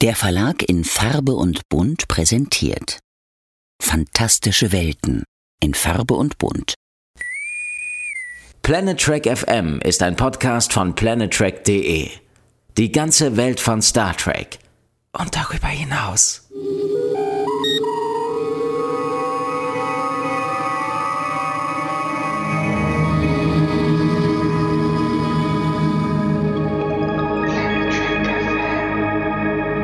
Der Verlag in Farbe und Bunt präsentiert Fantastische Welten in Farbe und Bunt. Planet Trek FM ist ein Podcast von PlanetTrek.de. Die ganze Welt von Star Trek und darüber hinaus.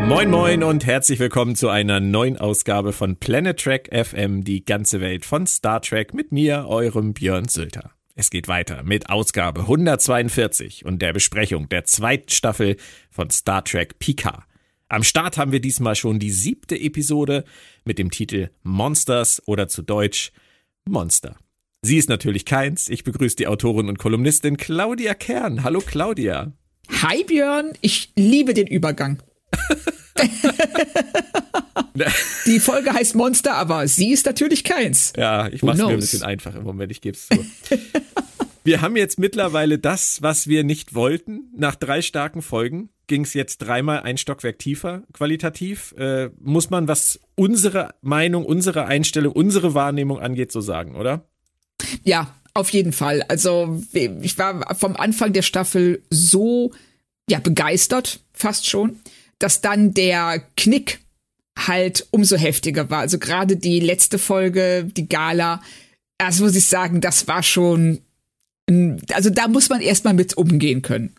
Moin Moin und herzlich willkommen zu einer neuen Ausgabe von Planet Trek FM, die ganze Welt von Star Trek, mit mir, eurem Björn Sülter. Es geht weiter mit Ausgabe 142 und der Besprechung der zweiten Staffel von Star Trek Picard. Am Start haben wir diesmal schon die 7. Episode mit dem Titel Monsters oder zu Deutsch Monster. Sie ist natürlich keins. Ich begrüße die Autorin und Kolumnistin Claudia Kern. Hallo Claudia. Hi Björn, ich liebe den Übergang. Die Folge heißt Monster, aber sie ist natürlich keins. Ja, ich mach's mir ein bisschen einfach im Moment, ich geb's zu. Wir haben jetzt mittlerweile das, was wir nicht wollten. Nach 3 starken Folgen ging's jetzt 3-mal ein Stockwerk tiefer. Qualitativ muss man, was unsere Meinung, unsere Einstellung, unsere Wahrnehmung angeht, so sagen, oder? Ja, auf jeden Fall. Also ich war vom Anfang der Staffel so begeistert, fast schon, dass dann der Knick halt umso heftiger war. Also gerade die letzte Folge, die Gala, das muss ich sagen, das war schon, also da muss man erstmal mit umgehen können.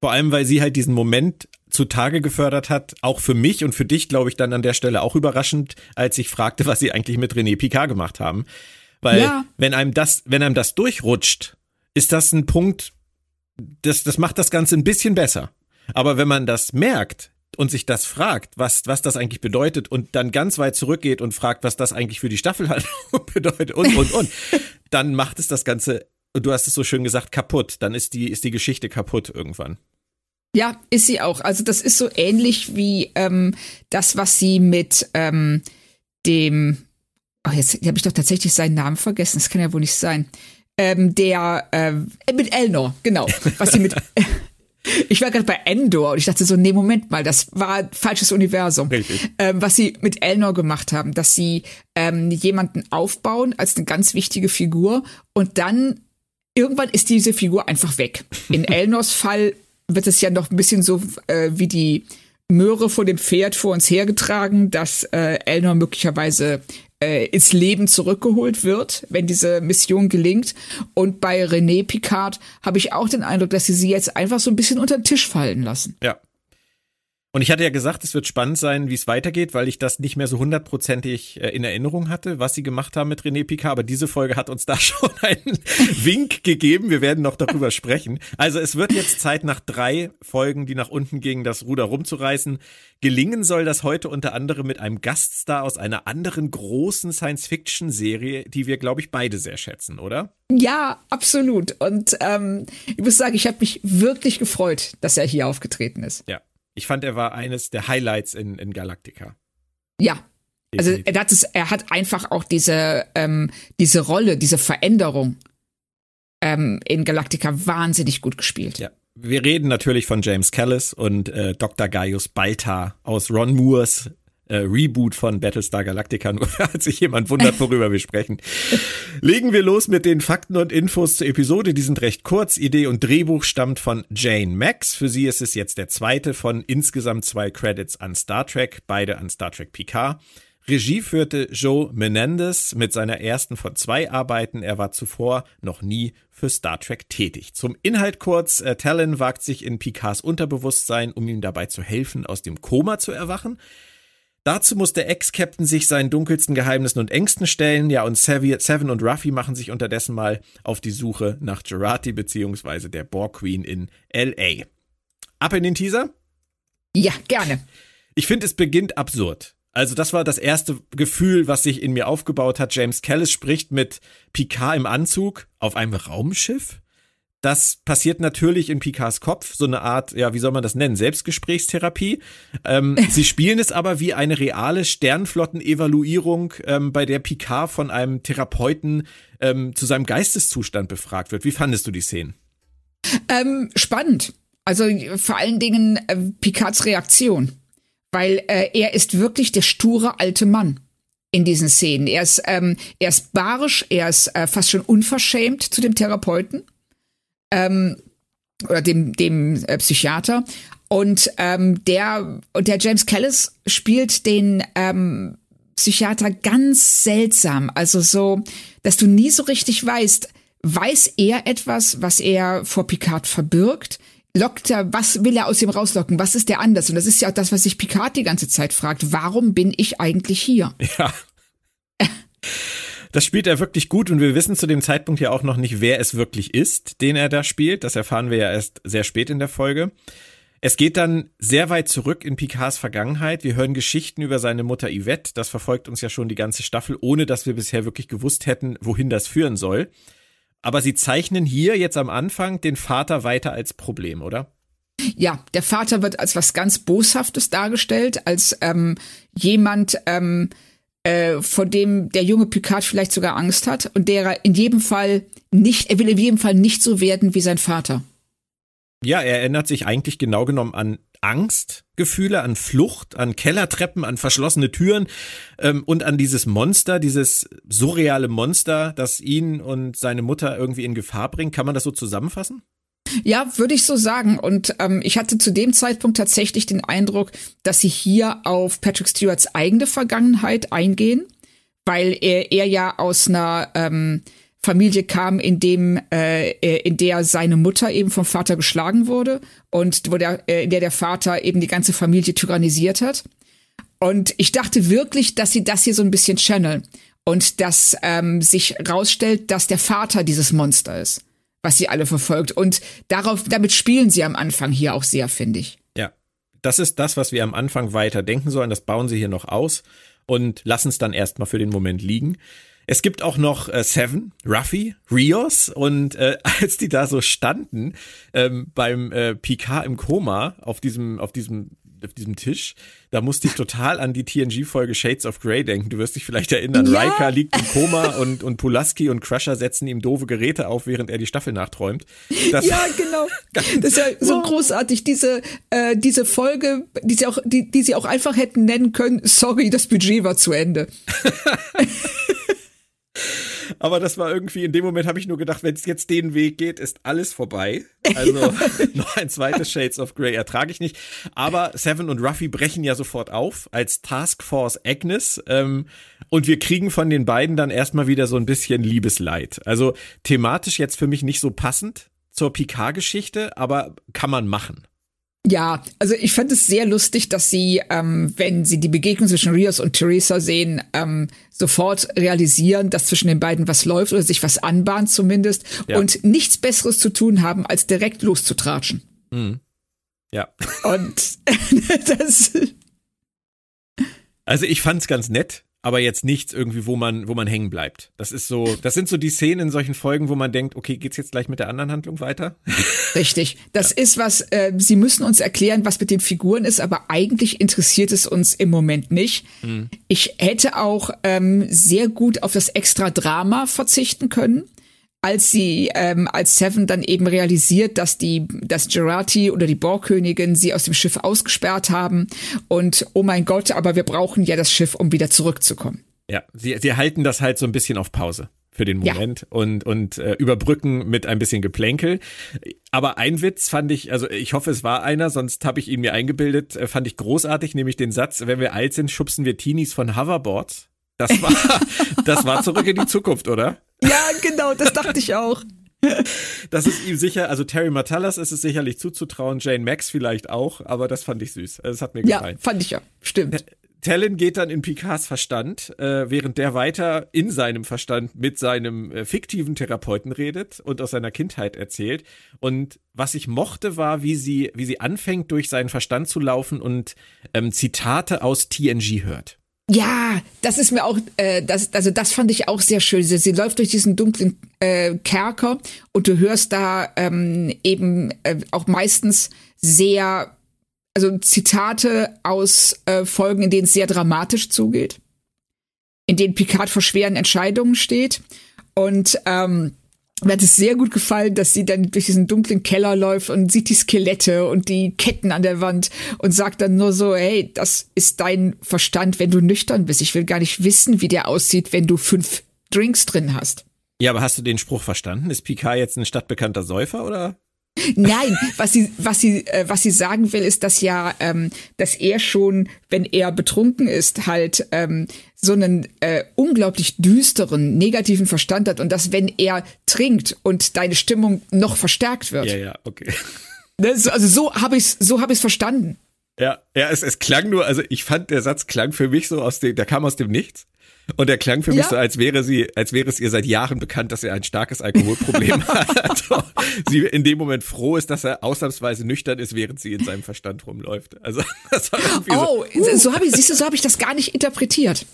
Vor allem, weil sie halt diesen Moment zutage gefördert hat, auch für mich und für dich, glaube ich, dann an der Stelle auch überraschend, als ich fragte, was sie eigentlich mit René Picard gemacht haben. Weil wenn einem das durchrutscht, ist das ein Punkt, das macht das Ganze ein bisschen besser. Aber wenn man das merkt und sich das fragt, was das eigentlich bedeutet, und dann ganz weit zurückgeht und fragt, was das eigentlich für die Staffelhandlung bedeutet und, dann macht es das Ganze, du hast es so schön gesagt, kaputt. Dann ist die Geschichte kaputt irgendwann. Ja, ist sie auch. Also das ist so ähnlich wie das, was sie mit dem, jetzt habe ich doch tatsächlich seinen Namen vergessen, das kann ja wohl nicht sein, mit Elnor, genau, was sie mit... Ich war gerade bei Endor und ich dachte so, nee, Moment mal, das war falsches Universum. Richtig. Was sie mit Elnor gemacht haben, dass sie jemanden aufbauen als eine ganz wichtige Figur und dann irgendwann ist diese Figur einfach weg. In Elnors Fall wird es ja noch ein bisschen so wie die Möhre vor dem Pferd vor uns hergetragen, dass Elnor möglicherweise ins Leben zurückgeholt wird, wenn diese Mission gelingt. Und bei René Picard habe ich auch den Eindruck, dass sie jetzt einfach so ein bisschen unter den Tisch fallen lassen. Ja. Und ich hatte ja gesagt, es wird spannend sein, wie es weitergeht, weil ich das nicht mehr so hundertprozentig in Erinnerung hatte, was sie gemacht haben mit René Picard. Aber diese Folge hat uns da schon einen Wink gegeben. Wir werden noch darüber sprechen. Also es wird jetzt Zeit, nach 3 Folgen, die nach unten gingen, das Ruder rumzureißen. Gelingen soll das heute unter anderem mit einem Gaststar aus einer anderen großen Science-Fiction-Serie, die wir, glaube ich, beide sehr schätzen, oder? Ja, absolut. Und ich muss sagen, ich habe mich wirklich gefreut, dass er hier aufgetreten ist. Ja. Ich fand, er war eines der Highlights in Galactica. Ja, also er hat einfach auch diese Rolle, diese Veränderung in Galactica wahnsinnig gut gespielt. Ja, wir reden natürlich von James Callis und Dr. Gaius Baltar aus Ron Moores Reboot von Battlestar Galactica, nur als sich jemand wundert, worüber wir sprechen. Legen wir los mit den Fakten und Infos zur Episode. Die sind recht kurz. Idee und Drehbuch stammt von Jane Max. Für sie ist es jetzt der zweite von insgesamt 2 Credits an Star Trek, beide an Star Trek Picard. Regie führte Joe Menendez mit seiner ersten von 2 Arbeiten. Er war zuvor noch nie für Star Trek tätig. Zum Inhalt kurz. Talon wagt sich in Picards Unterbewusstsein, um ihm dabei zu helfen, aus dem Koma zu erwachen. Dazu muss der Ex-Captain sich seinen dunkelsten Geheimnissen und Ängsten stellen. Ja, und Seven und Ruffy machen sich unterdessen mal auf die Suche nach Jurati bzw. der Borg Queen in L.A. Ab in den Teaser? Ja, gerne. Ich finde, es beginnt absurd. Also das war das erste Gefühl, was sich in mir aufgebaut hat. James Callis spricht mit Picard im Anzug auf einem Raumschiff. Das passiert natürlich in Picards Kopf, so eine Art, ja, wie soll man das nennen, Selbstgesprächstherapie. Sie spielen es aber wie eine reale Sternflotten-Evaluierung, bei der Picard von einem Therapeuten zu seinem Geisteszustand befragt wird. Wie fandest du die Szenen? Spannend. Also vor allen Dingen Picards Reaktion. weil er ist wirklich der sture alte Mann in diesen Szenen. Er ist barisch, er ist fast schon unverschämt zu dem Therapeuten oder dem Psychiater. Und der James Callis spielt den Psychiater ganz seltsam. Also so, dass du nie so richtig weißt, weiß er etwas, was er vor Picard verbirgt? Lockt er, was will er aus ihm rauslocken? Was ist der anders? Und das ist ja auch das, was sich Picard die ganze Zeit fragt. Warum bin ich eigentlich hier? Ja. Das spielt er wirklich gut und wir wissen zu dem Zeitpunkt ja auch noch nicht, wer es wirklich ist, den er da spielt. Das erfahren wir ja erst sehr spät in der Folge. Es geht dann sehr weit zurück in Picards Vergangenheit. Wir hören Geschichten über seine Mutter Yvette. Das verfolgt uns ja schon die ganze Staffel, ohne dass wir bisher wirklich gewusst hätten, wohin das führen soll. Aber sie zeichnen hier jetzt am Anfang den Vater weiter als Problem, oder? Ja, der Vater wird als was ganz Boshaftes dargestellt, als jemand, von dem der junge Picard vielleicht sogar Angst hat und der er will in jedem Fall nicht so werden wie sein Vater. Ja, er erinnert sich eigentlich genau genommen an Angstgefühle, an Flucht, an Kellertreppen, an verschlossene Türen und an dieses Monster, dieses surreale Monster, das ihn und seine Mutter irgendwie in Gefahr bringt. Kann man das so zusammenfassen? Ja, würde ich so sagen. Und ich hatte zu dem Zeitpunkt tatsächlich den Eindruck, dass sie hier auf Patrick Stewarts eigene Vergangenheit eingehen, weil er ja aus einer Familie kam, in der seine Mutter eben vom Vater geschlagen wurde und in der der Vater eben die ganze Familie tyrannisiert hat. Und ich dachte wirklich, dass sie das hier so ein bisschen channeln und dass sich rausstellt, dass der Vater dieses Monster ist, was sie alle verfolgt. Und damit spielen sie am Anfang hier auch sehr, finde ich. Ja, das ist das, was wir am Anfang weiter denken sollen. Das bauen sie hier noch aus und lassen es dann erstmal für den Moment liegen. Es gibt auch noch Seven, Ruffy, Rios und als die da so standen beim Picard im Koma auf diesem Tisch, da musste ich total an die TNG-Folge Shades of Grey denken. Du wirst dich vielleicht erinnern, ja. Riker liegt im Koma und Pulaski und Crusher setzen ihm doofe Geräte auf, während er die Staffel nachträumt. Ja, genau. Das ist ja so großartig. Diese Folge, die sie auch einfach hätten nennen können, sorry, das Budget war zu Ende. Aber das war irgendwie, in dem Moment habe ich nur gedacht, wenn es jetzt den Weg geht, ist alles vorbei. Also noch ein zweites Shades of Grey ertrage ich nicht. Aber Seven und Ruffy brechen ja sofort auf als Task Force Agnes. Und wir kriegen von den beiden dann erstmal wieder so ein bisschen Liebesleid. Also thematisch jetzt für mich nicht so passend zur Picard-Geschichte, aber kann man machen. Ja, also ich fand es sehr lustig, dass sie, wenn sie die Begegnung zwischen Rios und Teresa sehen, sofort realisieren, dass zwischen den beiden was läuft oder sich was anbahnt zumindest und nichts Besseres zu tun haben, als direkt loszutratschen. Mhm. Ja. Und das... Also ich fand's ganz nett, aber jetzt nichts irgendwie, wo man hängen bleibt. Das ist so, das sind so die Szenen in solchen Folgen, wo man denkt, okay, geht's jetzt gleich mit der anderen Handlung weiter? Richtig. Das ist was, sie müssen uns erklären, was mit den Figuren ist, aber eigentlich interessiert es uns im Moment nicht. Mhm. Ich hätte auch sehr gut auf das extra Drama verzichten können, als sie, als Seven dann eben realisiert, dass Jurati oder die Borgkönigin sie aus dem Schiff ausgesperrt haben und oh mein Gott, aber wir brauchen ja das Schiff, um wieder zurückzukommen. Ja, sie halten das halt so ein bisschen auf Pause für den Moment und überbrücken mit ein bisschen Geplänkel. Aber ein Witz fand ich, also ich hoffe, es war einer, sonst habe ich ihn mir eingebildet, fand ich großartig, nämlich den Satz, wenn wir alt sind, schubsen wir Teenies von Hoverboards. Das war zurück in die Zukunft, oder? Ja, genau, das dachte ich auch. Das ist ihm sicher, also Terry Matalas ist es sicherlich zuzutrauen, Jane Max vielleicht auch, aber das fand ich süß. Das hat mir gefallen. Ja, fand ich ja, stimmt. Talon geht dann in Picards Verstand, während der weiter in seinem Verstand mit seinem fiktiven Therapeuten redet und aus seiner Kindheit erzählt. Und was ich mochte, war, wie sie anfängt, durch seinen Verstand zu laufen und Zitate aus TNG hört. Ja, das ist mir auch, das fand ich auch sehr schön. Sie läuft durch diesen dunklen Kerker und du hörst da eben auch meistens sehr, also Zitate aus Folgen, in denen es sehr dramatisch zugeht, in denen Picard vor schweren Entscheidungen steht und Mir hat es sehr gut gefallen, dass sie dann durch diesen dunklen Keller läuft und sieht die Skelette und die Ketten an der Wand und sagt dann nur so, hey, das ist dein Verstand, wenn du nüchtern bist. Ich will gar nicht wissen, wie der aussieht, wenn du 5 Drinks drin hast. Ja, aber hast du den Spruch verstanden? Ist Picard jetzt ein stadtbekannter Säufer oder? Nein, was sie sagen will, ist, dass ja, dass er schon, wenn er betrunken ist, halt so einen unglaublich düsteren, negativen Verstand hat und dass, wenn er trinkt und deine Stimmung noch verstärkt wird. Ja, ja, okay. Also so habe ich's verstanden. Ja, ja, es klang nur, also ich fand, der Satz klang für mich so der kam aus dem Nichts. Und der klang für mich so, als wäre es ihr seit Jahren bekannt, dass er ein starkes Alkoholproblem hat. Sie in dem Moment froh ist, dass er ausnahmsweise nüchtern ist, während sie in seinem Verstand rumläuft. Also das war irgendwie so habe ich das gar nicht interpretiert.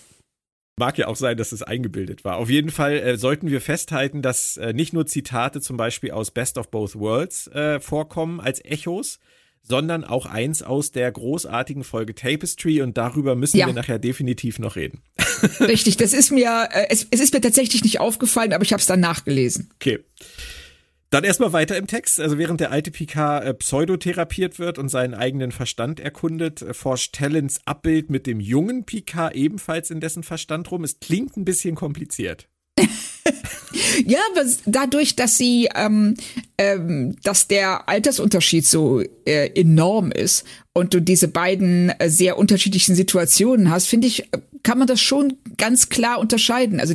Mag ja auch sein, dass es eingebildet war. Auf jeden Fall sollten wir festhalten, dass nicht nur Zitate zum Beispiel aus Best of Both Worlds vorkommen als Echos, sondern auch eins aus der großartigen Folge Tapestry, und darüber müssen wir nachher definitiv noch reden. Richtig, das ist mir, es ist mir tatsächlich nicht aufgefallen, aber ich habe es dann nachgelesen. Okay, dann erstmal weiter im Text. Also während der alte Picard pseudotherapiert wird und seinen eigenen Verstand erkundet, forscht Talons Abbild mit dem jungen Picard ebenfalls in dessen Verstand rum. Es klingt ein bisschen kompliziert. Ja, dadurch, dass sie, dass der Altersunterschied so enorm ist und du diese beiden sehr unterschiedlichen Situationen hast, finde ich, kann man das schon ganz klar unterscheiden. Also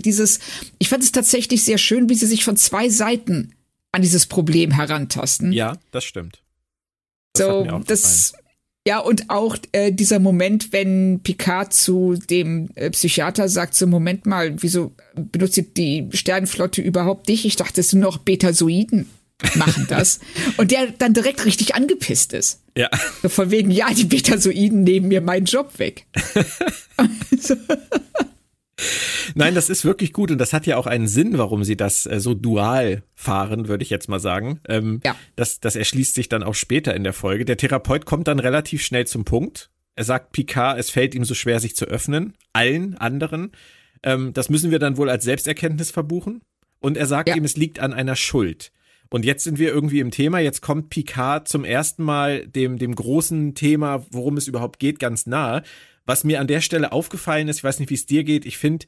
ich fand es tatsächlich sehr schön, wie sie sich von 2 Seiten an dieses Problem herantasten. Ja, das stimmt. Ja, und auch dieser Moment, wenn Picard zu dem Psychiater sagt, so Moment mal, wieso benutzt die Sternenflotte überhaupt dich? Ich dachte, es sind nur noch Betasoiden, machen das. Und der dann direkt richtig angepisst ist. Ja. So von wegen, ja, die Betasoiden nehmen mir meinen Job weg. Nein, das ist wirklich gut, und das hat ja auch einen Sinn, warum sie das so dual fahren, würde ich jetzt mal sagen. Das erschließt sich dann auch später in der Folge. Der Therapeut kommt dann relativ schnell zum Punkt. Er sagt Picard, es fällt ihm so schwer, sich zu öffnen, allen anderen. Das müssen wir dann wohl als Selbsterkenntnis verbuchen. Und er sagt ihm, es liegt an einer Schuld. Und jetzt sind wir irgendwie im Thema, jetzt kommt Picard zum ersten Mal dem großen Thema, worum es überhaupt geht, ganz nahe. Was mir an der Stelle aufgefallen ist, ich weiß nicht, wie es dir geht, ich finde,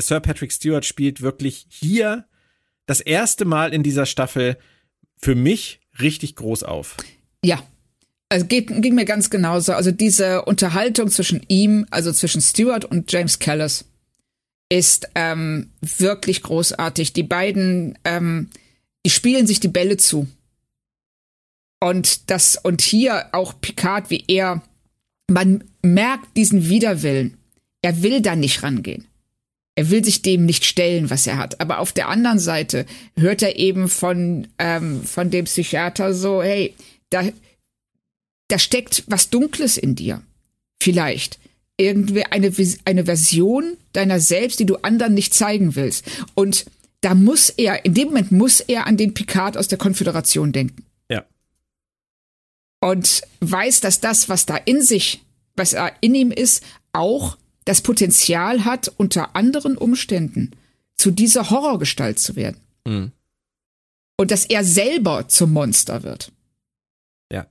Sir Patrick Stewart spielt wirklich hier das erste Mal in dieser Staffel für mich richtig groß auf. Ja, also ging mir ganz genauso. Also diese Unterhaltung zwischen ihm, also zwischen Stewart und James Callis, ist wirklich großartig. Die beiden, die spielen sich die Bälle zu. Und hier auch Picard, wie er, man merkt diesen Widerwillen. Er will da nicht rangehen. Er will sich dem nicht stellen, was er hat. Aber auf der anderen Seite hört er eben von dem Psychiater so, hey, da steckt was Dunkles in dir. Vielleicht. Irgendwie eine Version deiner selbst, die du anderen nicht zeigen willst. Und da in dem Moment muss er an den Picard aus der Konföderation denken. Und weiß, dass das, was da in ihm ist, auch das Potenzial hat, unter anderen Umständen zu dieser Horrorgestalt zu werden. Mhm. Und dass er selber zum Monster wird. Ja.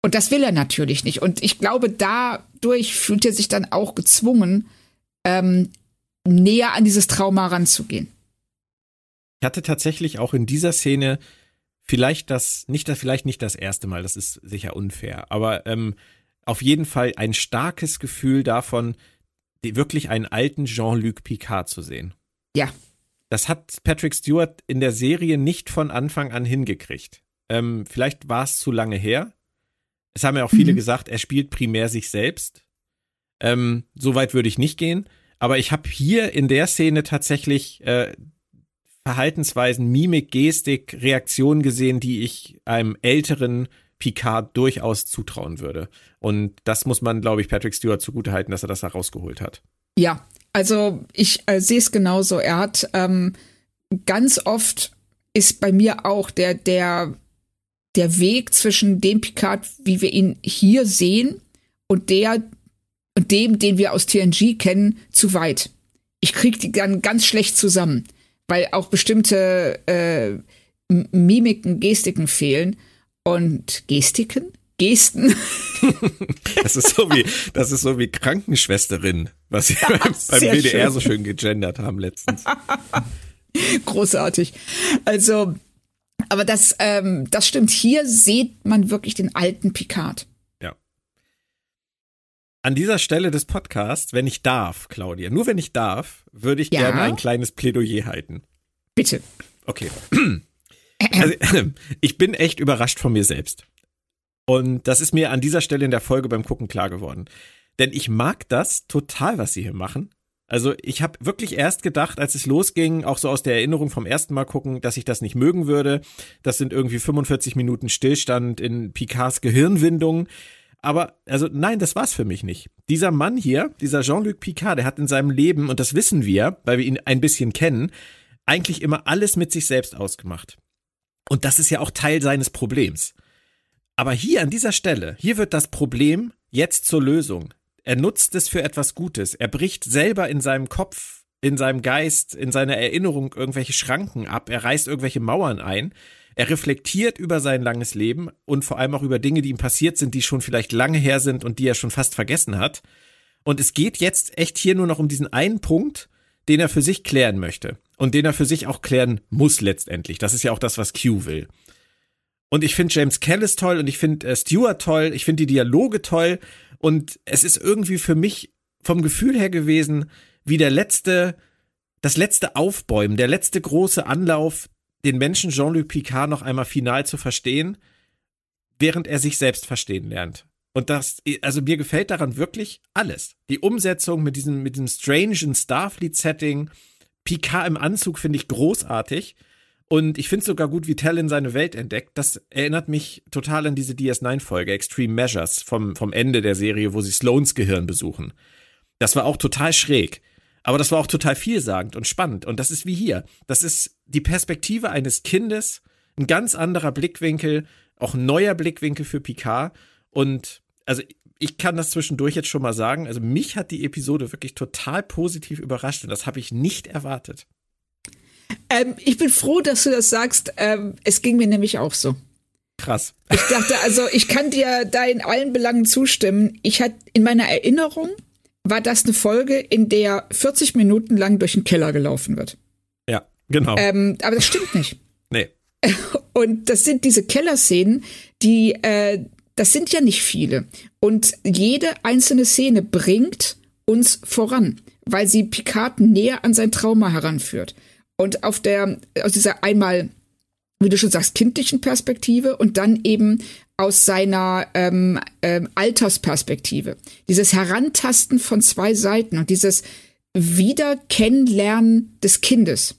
Und das will er natürlich nicht. Und ich glaube, dadurch fühlt er sich dann auch gezwungen, näher an dieses Trauma ranzugehen. Ich hatte tatsächlich auch in dieser Szene vielleicht nicht das erste Mal, das ist sicher unfair, aber auf jeden Fall ein starkes Gefühl davon, wirklich einen alten Jean-Luc Picard zu sehen. Ja. Das hat Patrick Stewart in der Serie nicht von Anfang an hingekriegt. Vielleicht war es zu lange her. Es haben ja auch viele gesagt, er spielt primär sich selbst. So weit würde ich nicht gehen, aber ich habe hier in der Szene tatsächlich Verhaltensweisen, Mimik, Gestik, Reaktionen gesehen, die ich einem älteren Picard durchaus zutrauen würde. Und das muss man, glaube ich, Patrick Stewart zugutehalten, dass er das herausgeholt hat. Ja, also ich sehe es genauso. Er hat ganz oft ist bei mir auch der Weg zwischen dem Picard, wie wir ihn hier sehen, und dem, den wir aus TNG kennen, zu weit. Ich kriege die dann ganz schlecht zusammen. weil auch bestimmte Mimiken, Gestiken fehlen. Und Gesten. Das ist so wie Krankenschwesterin, was sie beim WDR schön. So schön gegendert haben letztens. Großartig. Also, aber das stimmt. Hier sieht man wirklich den alten Picard. Ja. An dieser Stelle des Podcasts, wenn ich darf, Claudia, nur wenn ich darf, würde ich gerne ein kleines Plädoyer halten. Bitte. Okay. Also, ich bin echt überrascht von mir selbst. Und das ist mir an dieser Stelle in der Folge beim Gucken klar geworden. Denn ich mag das total, was sie hier machen. Also ich habe wirklich erst gedacht, als es losging, auch so aus der Erinnerung vom ersten Mal gucken, dass ich das nicht mögen würde. Das sind irgendwie 45 Minuten Stillstand in Picards Gehirnwindung. Aber also nein, das war's für mich nicht. Dieser Mann hier, dieser Jean-Luc Picard, der hat in seinem Leben, und das wissen wir, weil wir ihn ein bisschen kennen, eigentlich immer alles mit sich selbst ausgemacht. Und das ist ja auch Teil seines Problems. Aber hier an dieser Stelle, hier wird das Problem jetzt zur Lösung. Er nutzt es für etwas Gutes. Er bricht selber in seinem Kopf, in seinem Geist, in seiner Erinnerung irgendwelche Schranken ab. Er reißt irgendwelche Mauern ein. Er reflektiert über sein langes Leben und vor allem auch über Dinge, die ihm passiert sind, die schon vielleicht lange her sind und die er schon fast vergessen hat. Und es geht jetzt echt hier nur noch um diesen einen Punkt, den er für sich klären möchte und den er für sich auch klären muss letztendlich. Das ist ja auch das, was Q will. Und ich finde James Callis toll und ich finde Stewart toll, ich finde die Dialoge toll und es ist irgendwie für mich vom Gefühl her gewesen, wie das letzte Aufbäumen, der letzte große Anlauf, den Menschen Jean-Luc Picard noch einmal final zu verstehen, während er sich selbst verstehen lernt. Und das, also mir gefällt daran wirklich alles. Die Umsetzung mit diesem strangen Starfleet-Setting, Picard im Anzug finde ich großartig. Und ich finde es sogar gut, wie Talon seine Welt entdeckt. Das erinnert mich total an diese DS9-Folge, Extreme Measures, vom Ende der Serie, wo sie Sloans Gehirn besuchen. Das war auch total schräg. Aber das war auch total vielsagend und spannend. Und das ist wie hier. Das ist die Perspektive eines Kindes, ein ganz anderer Blickwinkel, auch ein neuer Blickwinkel für Picard. Und also ich kann das zwischendurch jetzt schon mal sagen, also mich hat die Episode wirklich total positiv überrascht und das habe ich nicht erwartet. Ich bin froh, dass du das sagst. Es ging mir nämlich auch so. Krass. Ich dachte, also ich kann dir da in allen Belangen zustimmen. In meiner Erinnerung war das eine Folge, in der 40 Minuten lang durch den Keller gelaufen wird. Ja, genau. Aber das stimmt nicht. Nee. Und das sind diese Kellerszenen, die, das sind ja nicht viele. Und jede einzelne Szene bringt uns voran, weil sie Picard näher an sein Trauma heranführt. Und aus dieser einmal, wie du schon sagst, kindlichen Perspektive und dann eben aus seiner Altersperspektive. Dieses Herantasten von zwei Seiten und dieses Wiederkennenlernen des Kindes,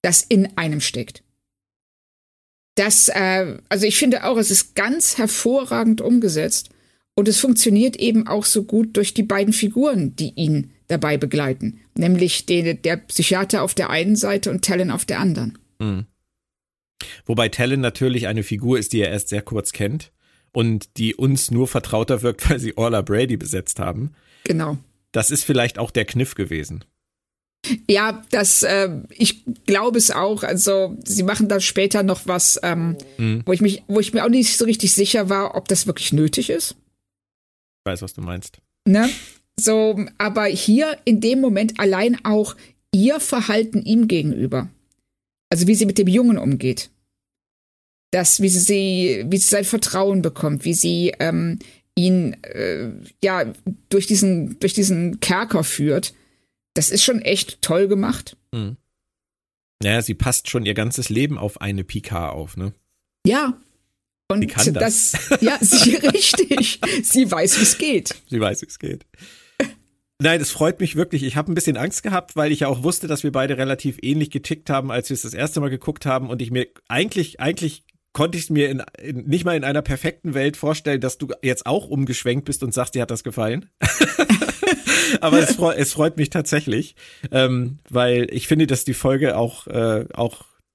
das in einem steckt. Das, also ich finde auch, es ist ganz hervorragend umgesetzt und es funktioniert eben auch so gut durch die beiden Figuren, die ihn dabei begleiten. Nämlich der Psychiater auf der einen Seite und Talon auf der anderen. Mhm. Wobei Talon natürlich eine Figur ist, die er erst sehr kurz kennt und die uns nur vertrauter wirkt, weil sie Orla Brady besetzt haben. Genau. Das ist vielleicht auch der Kniff gewesen. Ja, ich glaube es auch. Also sie machen da später noch was, wo ich mir auch nicht so richtig sicher war, ob das wirklich nötig ist. Ich weiß, was du meinst. Ne? So, aber hier in dem Moment allein auch ihr Verhalten ihm gegenüber. Also wie sie mit dem Jungen umgeht. Wie sie sein Vertrauen bekommt, wie sie ihn durch diesen Kerker führt. Das ist schon echt toll gemacht. Mhm. Naja, sie passt schon ihr ganzes Leben auf eine Picard auf, ne? Ja. Und sie kann das. Ja, richtig. Sie weiß, wie es geht. Nein, das freut mich wirklich. Ich habe ein bisschen Angst gehabt, weil ich ja auch wusste, dass wir beide relativ ähnlich getickt haben, als wir es das erste Mal geguckt haben. Und ich mir eigentlich konnte ich es mir nicht mal in einer perfekten Welt vorstellen, dass du jetzt auch umgeschwenkt bist und sagst, dir hat das gefallen. Aber es freut mich tatsächlich, weil ich finde, dass die Folge auch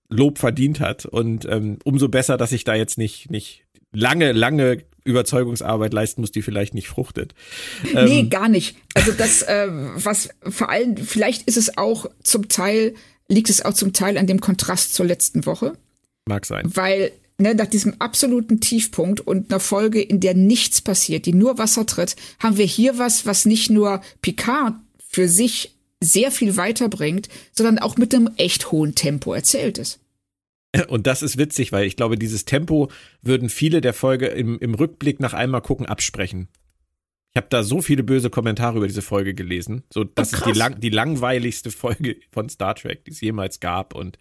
Lob verdient hat. Und umso besser, dass ich da jetzt nicht lange Überzeugungsarbeit leisten muss, die vielleicht nicht fruchtet. Nee, gar nicht. Also das, was vor allem, vielleicht ist es auch zum Teil liegt es auch zum Teil an dem Kontrast zur letzten Woche. Mag sein. Weil nach diesem absoluten Tiefpunkt und einer Folge, in der nichts passiert, die nur Wasser tritt, haben wir hier was nicht nur Picard für sich sehr viel weiterbringt, sondern auch mit einem echt hohen Tempo erzählt ist. Und das ist witzig, weil ich glaube, dieses Tempo würden viele der Folge im Rückblick nach einmal gucken absprechen. Ich habe da so viele böse Kommentare über diese Folge gelesen. So, das ist die langweiligste Folge von Star Trek, die es jemals gab. Und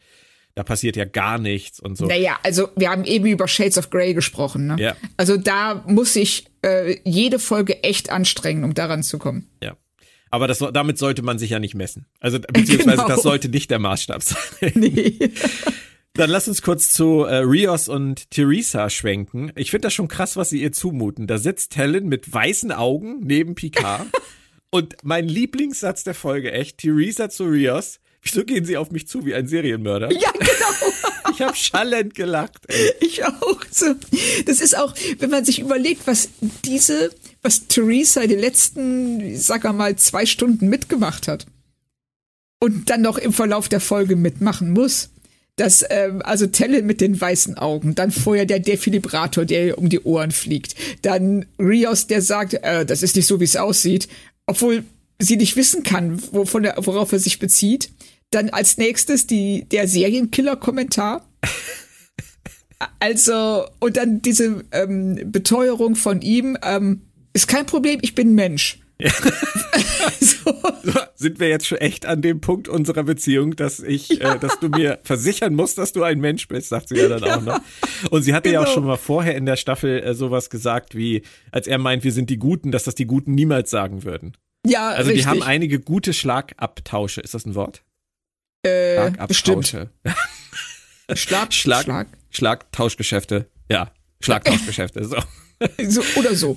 da passiert ja gar nichts und so. Naja, also wir haben eben über Shades of Grey gesprochen. Ne? Ja. Also da muss ich jede Folge echt anstrengen, um daran zu kommen. Ja. Aber damit sollte man sich ja nicht messen. Also beziehungsweise das sollte nicht der Maßstab sein. Nee. Dann lass uns kurz zu Rios und Teresa schwenken. Ich finde das schon krass, was sie ihr zumuten. Da sitzt Helen mit weißen Augen neben Picard. Und mein Lieblingssatz der Folge, echt, Teresa zu Rios: Wieso gehen sie auf mich zu wie ein Serienmörder? Ja, genau. Ich habe schallend gelacht. Ey. Ich auch. Das ist auch, wenn man sich überlegt, was Teresa die letzten, sag mal, 2 Stunden mitgemacht hat und dann noch im Verlauf der Folge mitmachen muss. Das, also Tellen mit den weißen Augen, dann vorher der Defibrillator, der um die Ohren fliegt, dann Rios, der sagt, das ist nicht so, wie es aussieht, obwohl sie nicht wissen kann, worauf er sich bezieht. Dann als nächstes der Serienkiller-Kommentar. Also, und dann diese Beteuerung von ihm, ist kein Problem, ich bin Mensch. Ja. So. Sind wir jetzt schon echt an dem Punkt unserer Beziehung, dass du mir versichern musst, dass du ein Mensch bist, sagt sie ja dann auch noch. Und sie hatte ja auch schon mal vorher in der Staffel sowas gesagt, wie, als er meint, wir sind die Guten, dass das die Guten niemals sagen würden. Ja, also richtig. Die haben einige gute Schlagabtausche. Ist das ein Wort? Schlagabtausche. Schlagtauschgeschäfte. Ja, Schlagtauschgeschäfte. So. Oder so.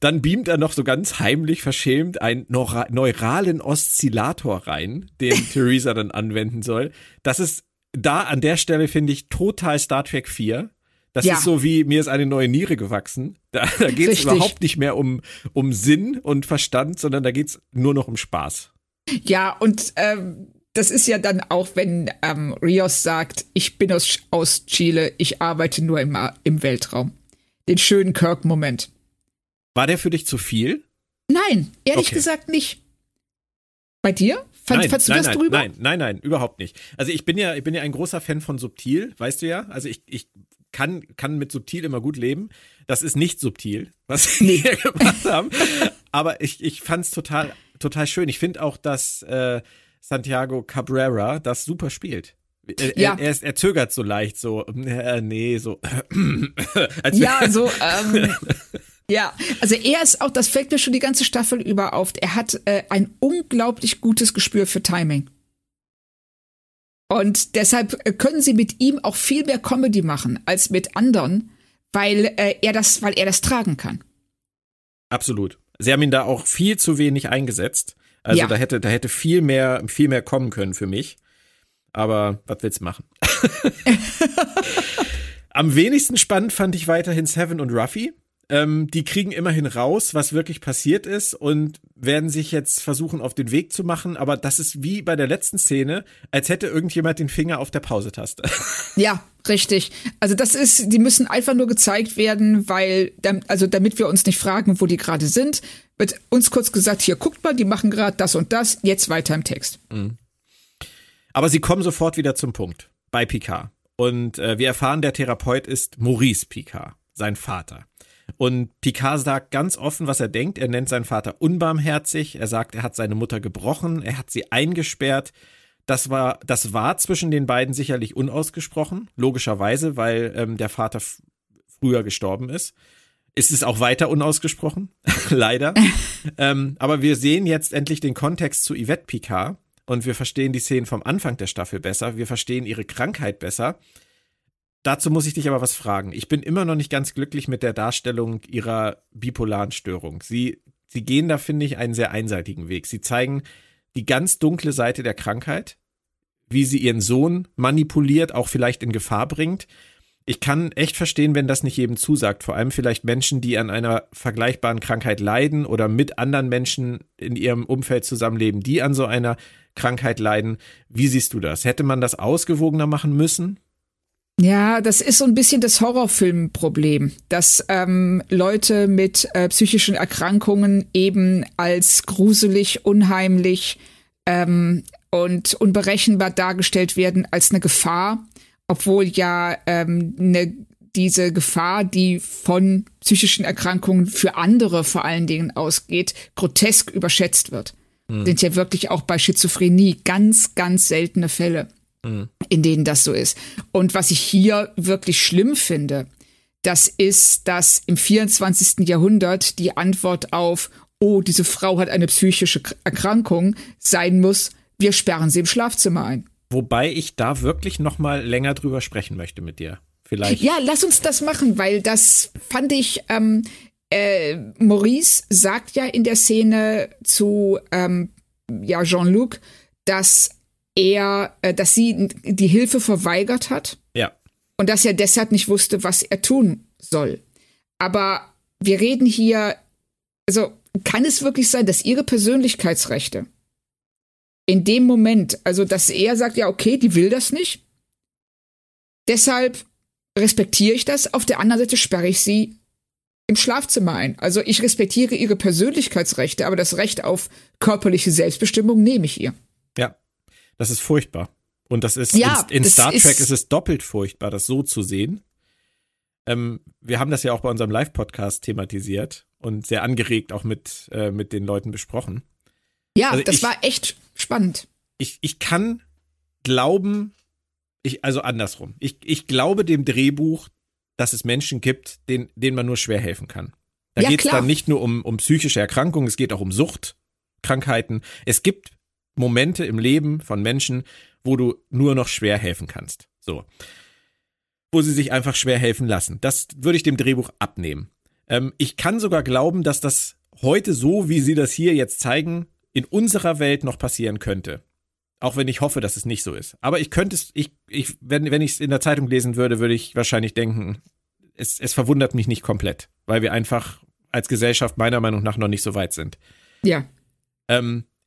Dann beamt er noch so ganz heimlich verschämt einen neuralen Oszillator rein, den Teresa dann anwenden soll. Das ist da an der Stelle, finde ich, total Star Trek 4. Das ist so wie, mir ist eine neue Niere gewachsen. Da geht es überhaupt nicht mehr um Sinn und Verstand, sondern da geht es nur noch um Spaß. Ja, und das ist ja dann auch, wenn Rios sagt, ich bin aus Chile, ich arbeite nur im Weltraum. Den schönen Kirk-Moment. War der für dich zu viel? Nein, ehrlich gesagt nicht. Bei dir? Fandst du das drüber? Nein, überhaupt nicht. Also ich bin ja ein großer Fan von subtil, weißt du ja. Also ich kann mit subtil immer gut leben. Das ist nicht subtil, was wir hier gemacht haben. Aber ich fand es total, total schön. Ich finde auch, dass Santiago Cabrera das super spielt. Er zögert so leicht, Ja, also er ist auch, das fällt mir schon die ganze Staffel über auf, er hat ein unglaublich gutes Gespür für Timing. Und deshalb können sie mit ihm auch viel mehr Comedy machen als mit anderen, weil er das tragen kann. Absolut. Sie haben ihn da auch viel zu wenig eingesetzt. Also da hätte viel mehr kommen können für mich. Aber was willst du machen? Am wenigsten spannend fand ich weiterhin Seven und Ruffy. Die kriegen immerhin raus, was wirklich passiert ist und werden sich jetzt versuchen, auf den Weg zu machen. Aber das ist wie bei der letzten Szene, als hätte irgendjemand den Finger auf der Pause-Taste. Ja, richtig. Also die müssen einfach nur gezeigt werden, damit wir uns nicht fragen, wo die gerade sind, wird uns kurz gesagt, hier, guckt mal, die machen gerade das und das, jetzt weiter im Text. Mhm. Aber sie kommen sofort wieder zum Punkt bei Picard. Und wir erfahren, der Therapeut ist Maurice Picard, sein Vater. Und Picard sagt ganz offen, was er denkt. Er nennt seinen Vater unbarmherzig. Er sagt, er hat seine Mutter gebrochen. Er hat sie eingesperrt. Das war zwischen den beiden sicherlich unausgesprochen. Logischerweise, weil der Vater früher gestorben ist. Ist es auch weiter unausgesprochen? Leider. Aber wir sehen jetzt endlich den Kontext zu Yvette Picard. Und wir verstehen die Szenen vom Anfang der Staffel besser. Wir verstehen ihre Krankheit besser. Dazu muss ich dich aber was fragen. Ich bin immer noch nicht ganz glücklich mit der Darstellung ihrer bipolaren Störung. Sie gehen da, finde ich, einen sehr einseitigen Weg. Sie zeigen die ganz dunkle Seite der Krankheit, wie sie ihren Sohn manipuliert, auch vielleicht in Gefahr bringt. Ich kann echt verstehen, wenn das nicht jedem zusagt. Vor allem vielleicht Menschen, die an einer vergleichbaren Krankheit leiden oder mit anderen Menschen in ihrem Umfeld zusammenleben, die an so einer Krankheit leiden. Wie siehst du das? Hätte man das ausgewogener machen müssen? Ja, das ist so ein bisschen das Horrorfilmproblem, dass Leute mit psychischen Erkrankungen eben als gruselig, unheimlich und unberechenbar dargestellt werden als eine Gefahr, obwohl ja diese Gefahr, die von psychischen Erkrankungen für andere vor allen Dingen ausgeht, grotesk überschätzt wird. Mhm. Sind ja wirklich auch bei Schizophrenie ganz, ganz seltene Fälle, in denen das so ist. Und was ich hier wirklich schlimm finde, das ist, dass im 24. Jahrhundert die Antwort auf, oh, diese Frau hat eine psychische Erkrankung, sein muss, wir sperren sie im Schlafzimmer ein. Wobei ich da wirklich noch mal länger drüber sprechen möchte mit dir. Vielleicht. Ja, lass uns das machen, weil das fand ich, Maurice sagt ja in der Szene zu Jean-Luc, dass sie die Hilfe verweigert hat. Ja. Und dass er deshalb nicht wusste, was er tun soll. Aber wir reden hier, also kann es wirklich sein, dass ihre Persönlichkeitsrechte in dem Moment, also dass er sagt, ja okay, die will das nicht, deshalb respektiere ich das, auf der anderen Seite sperre ich sie im Schlafzimmer ein. Also ich respektiere ihre Persönlichkeitsrechte, aber das Recht auf körperliche Selbstbestimmung nehme ich ihr. Ja. Das ist furchtbar. Und das ist in Star Trek ist es doppelt furchtbar, das so zu sehen. Wir haben das ja auch bei unserem Live-Podcast thematisiert und sehr angeregt auch mit den Leuten besprochen. Ja, also das war echt spannend. Ich kann glauben, ich glaube dem Drehbuch, dass es Menschen gibt, denen man nur schwer helfen kann. Da geht es dann nicht nur um psychische Erkrankungen, es geht auch um Suchtkrankheiten. Es gibt Momente im Leben von Menschen, wo du nur noch schwer helfen kannst. So. Wo sie sich einfach schwer helfen lassen. Das würde ich dem Drehbuch abnehmen. Ich kann sogar glauben, dass das heute so, wie sie das hier jetzt zeigen, in unserer Welt noch passieren könnte. Auch wenn ich hoffe, dass es nicht so ist. Aber ich könnte es, wenn ich es in der Zeitung lesen würde, würde ich wahrscheinlich denken, es verwundert mich nicht komplett, weil wir einfach als Gesellschaft meiner Meinung nach noch nicht so weit sind. Ja.